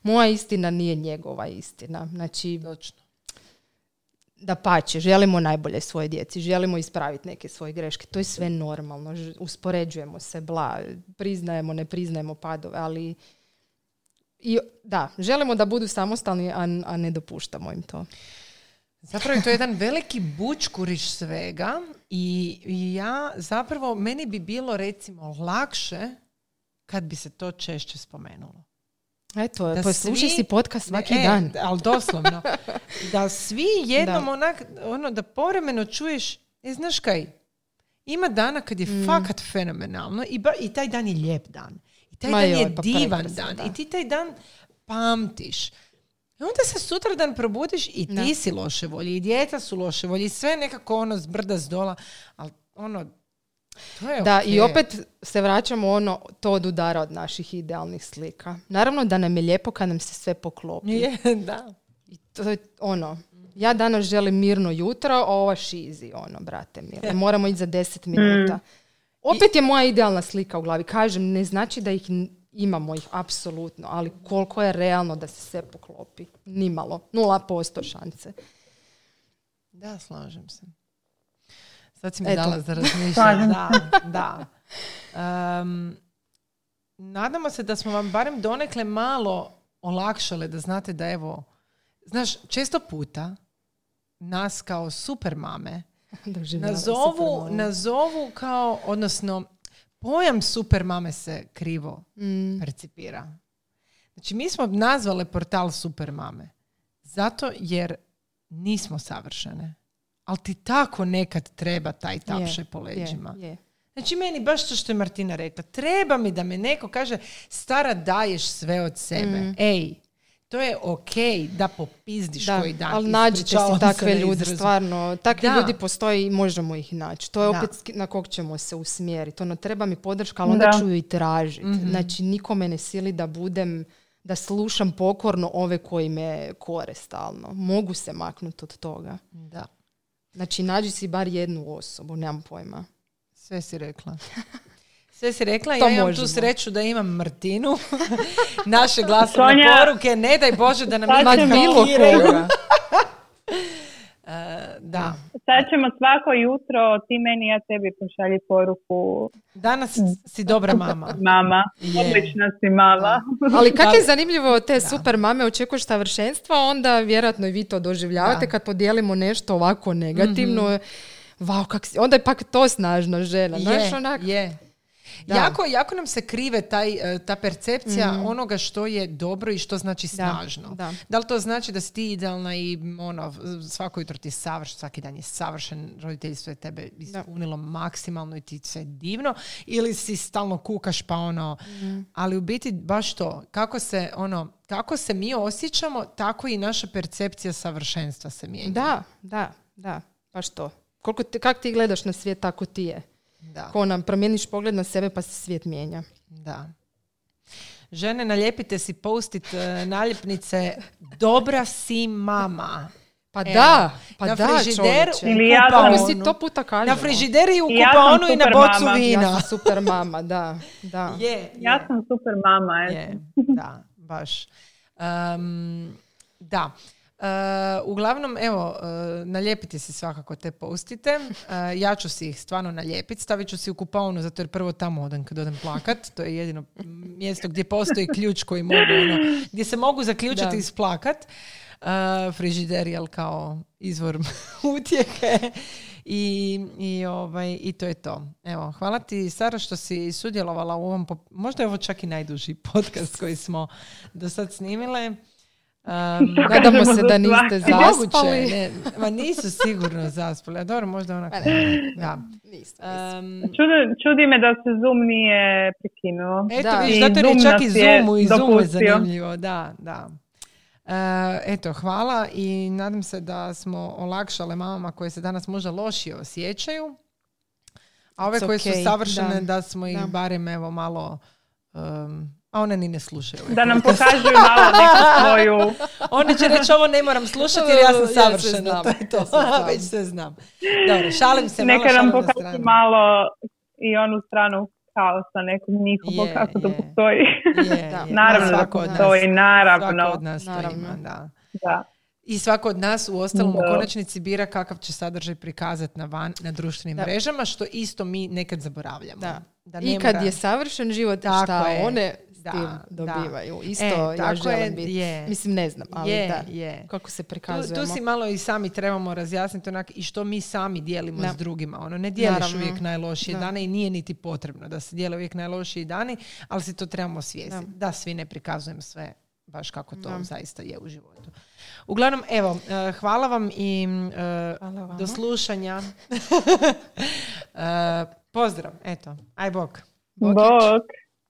moja istina nije njegova istina. Znači, dapače, želimo najbolje svoje djeci, želimo ispraviti neke svoje greške, to je sve normalno, uspoređujemo se, priznajemo, ne priznajemo padove, ali želimo da budu samostalni, a ne dopuštamo im to. Zapravo to je jedan veliki bučkuriš svega i ja zapravo, meni bi bilo recimo lakše kad bi se to češće spomenulo. Eto, poslušaj si podcast svaki dan. Ali doslovno. Da svi jednom da povremeno čuješ, znaš kaj, ima dana kad je fakat fenomenalno i taj dan je lijep dan. I taj dan je divan dan. I ti taj dan pamtiš. I onda se sutradan probudiš i ti si loše volji, i djeca su loše volji, i sve nekako s brda s dola. Ali da, i opet se vraćamo to od udara od naših idealnih slika. Naravno da nam je lijepo kad nam se sve poklopi. I to je ja danas želim mirno jutro, a ova šizi, brate mile. Moramo ići za 10 minuta. Opet je moja idealna slika u glavi. Kažem, ne znači da ih imamo ih apsolutno, ali koliko je realno da se sve poklopi? Nimalo. 0% šanse. Da, slažem se. Sad si mi dala za razmišljanje. Da. Nadamo se da smo vam barem donekle malo olakšale da znate da evo, znaš, često puta nas kao super mame nazovu kao, odnosno pojam super mame se krivo percipira. Znači, mi smo nazvale portal super mame zato jer nismo savršene. Ali ti tako nekad treba taj tapšaj po leđima. Yeah. Znači, meni baš to što je Martina rekla. Treba mi da me neko kaže, stara, daješ sve od sebe. Ej, to je okej da popizdiš koji dan. Ali nađite si takve ljudi, stvarno. Takvi ljudi postoji i možemo ih naći. To je opet na kog ćemo se usmjeriti. Ono, treba mi podrška, ali onda ću ju i tražiti. Mm-hmm. Znači, nikome ne sili da budem, da slušam pokorno ove koji me kore stalno. Mogu se maknuti od toga. Da. Znači, nađi si bar jednu osobu, nemam pojma. Sve si rekla, ja imam tu sreću da imam Martinu, naše glasovne poruke, ne daj Bože da nam ima bilo koga. Da. Sad ćemo svako jutro, ti meni, ja tebi pošalji poruku. Danas si dobra mama. Mama, odlična si mama. Ali kako je zanimljivo, te super mame očekuješ savršenstva, onda vjerojatno i vi to doživljavate kad podijelimo nešto ovako negativno. Mm-hmm. Wow, kak si, onda je pak to snažna žena. Znaš, onak? Je. Jako nam se krive ta percepcija onoga što je dobro i što znači snažno. Da li to znači da si ti idealna i ono, svako jutro ti je savršen, svaki dan je savršen, roditeljstvo je tebe ispunilo maksimalno i ti sve divno, ili si stalno kukaš pa ono, ali u biti baš to, kako se mi osjećamo, tako i naša percepcija savršenstva se mijenja. Da, baš to. Kako ti gledaš na svijet, tako ti je. Da. Ko nam promijeniš pogled na sebe, pa se svijet mijenja. Da. Žene, naljepite si postit naljepnice dobra si mama. Pa da, frižider, čovječe. Na frižider i u kupaonu i na bocu vina. Ja sam super mama, da. Ja sam super mama. Da, baš. Da. Uglavnom, evo, naljepiti si svakako te postite. Ja ću si ih stvarno naljepiti. Stavit ću si u kupaonu, zato jer prvo tamo odem kad odem plakat. To je jedino mjesto gdje postoji ključ koji mogu, gdje se mogu zaključati i isplakat. Frižider je kao izvor utjehe. I to je to. Evo, hvala ti, Sara, što si sudjelovala u ovom, možda je ovo čak i najduži podcast koji smo do sad snimile. Nadamo se da niste zaspali. Ma nisu sigurno zaspali. A dobro, možda onako. Čudi me da se Zoom nije prekinuo. Eto, viš, zato je čak i Zoomu je zanimljivo. Da. Eto, hvala i nadam se da smo olakšale mamama koje se danas možda lošije osjećaju. A ove koje su savršene, da smo ih barem evo malo... A one ni ne slušaju. Da nam pokažu malo neku svoju... One će reći, ovo ne moram slušati jer ja sam savršena. Ja to već sve znam. Dobro, šalim se. Neka nam pokažu malo i onu stranu kaosa nekog njihovog, kako to postoji. Naravno da postoji, naravno. Svako od nas to ima, da. I svako od nas u ostalom u konačnici bira kakav će sadržaj prikazati na društvenim mrežama, što isto mi nekad zaboravljamo. Da i kad je savršen život, šta one... Da, dobivaju. Da. Isto ja želim biti. Mislim, ne znam, ali kako se prikazujemo. Tu si malo i sami trebamo razjasniti onak i što mi sami dijelimo s drugima. Ono, ne dijeliš uvijek najlošije dane i nije niti potrebno da se dijele uvijek najlošiji dani, ali se to trebamo svijestiti. Da, svi ne prikazujemo sve baš kako to zaista je u životu. Uglavnom, evo, hvala vam i do slušanja. Pozdrav, eto. Aj bok. Bok.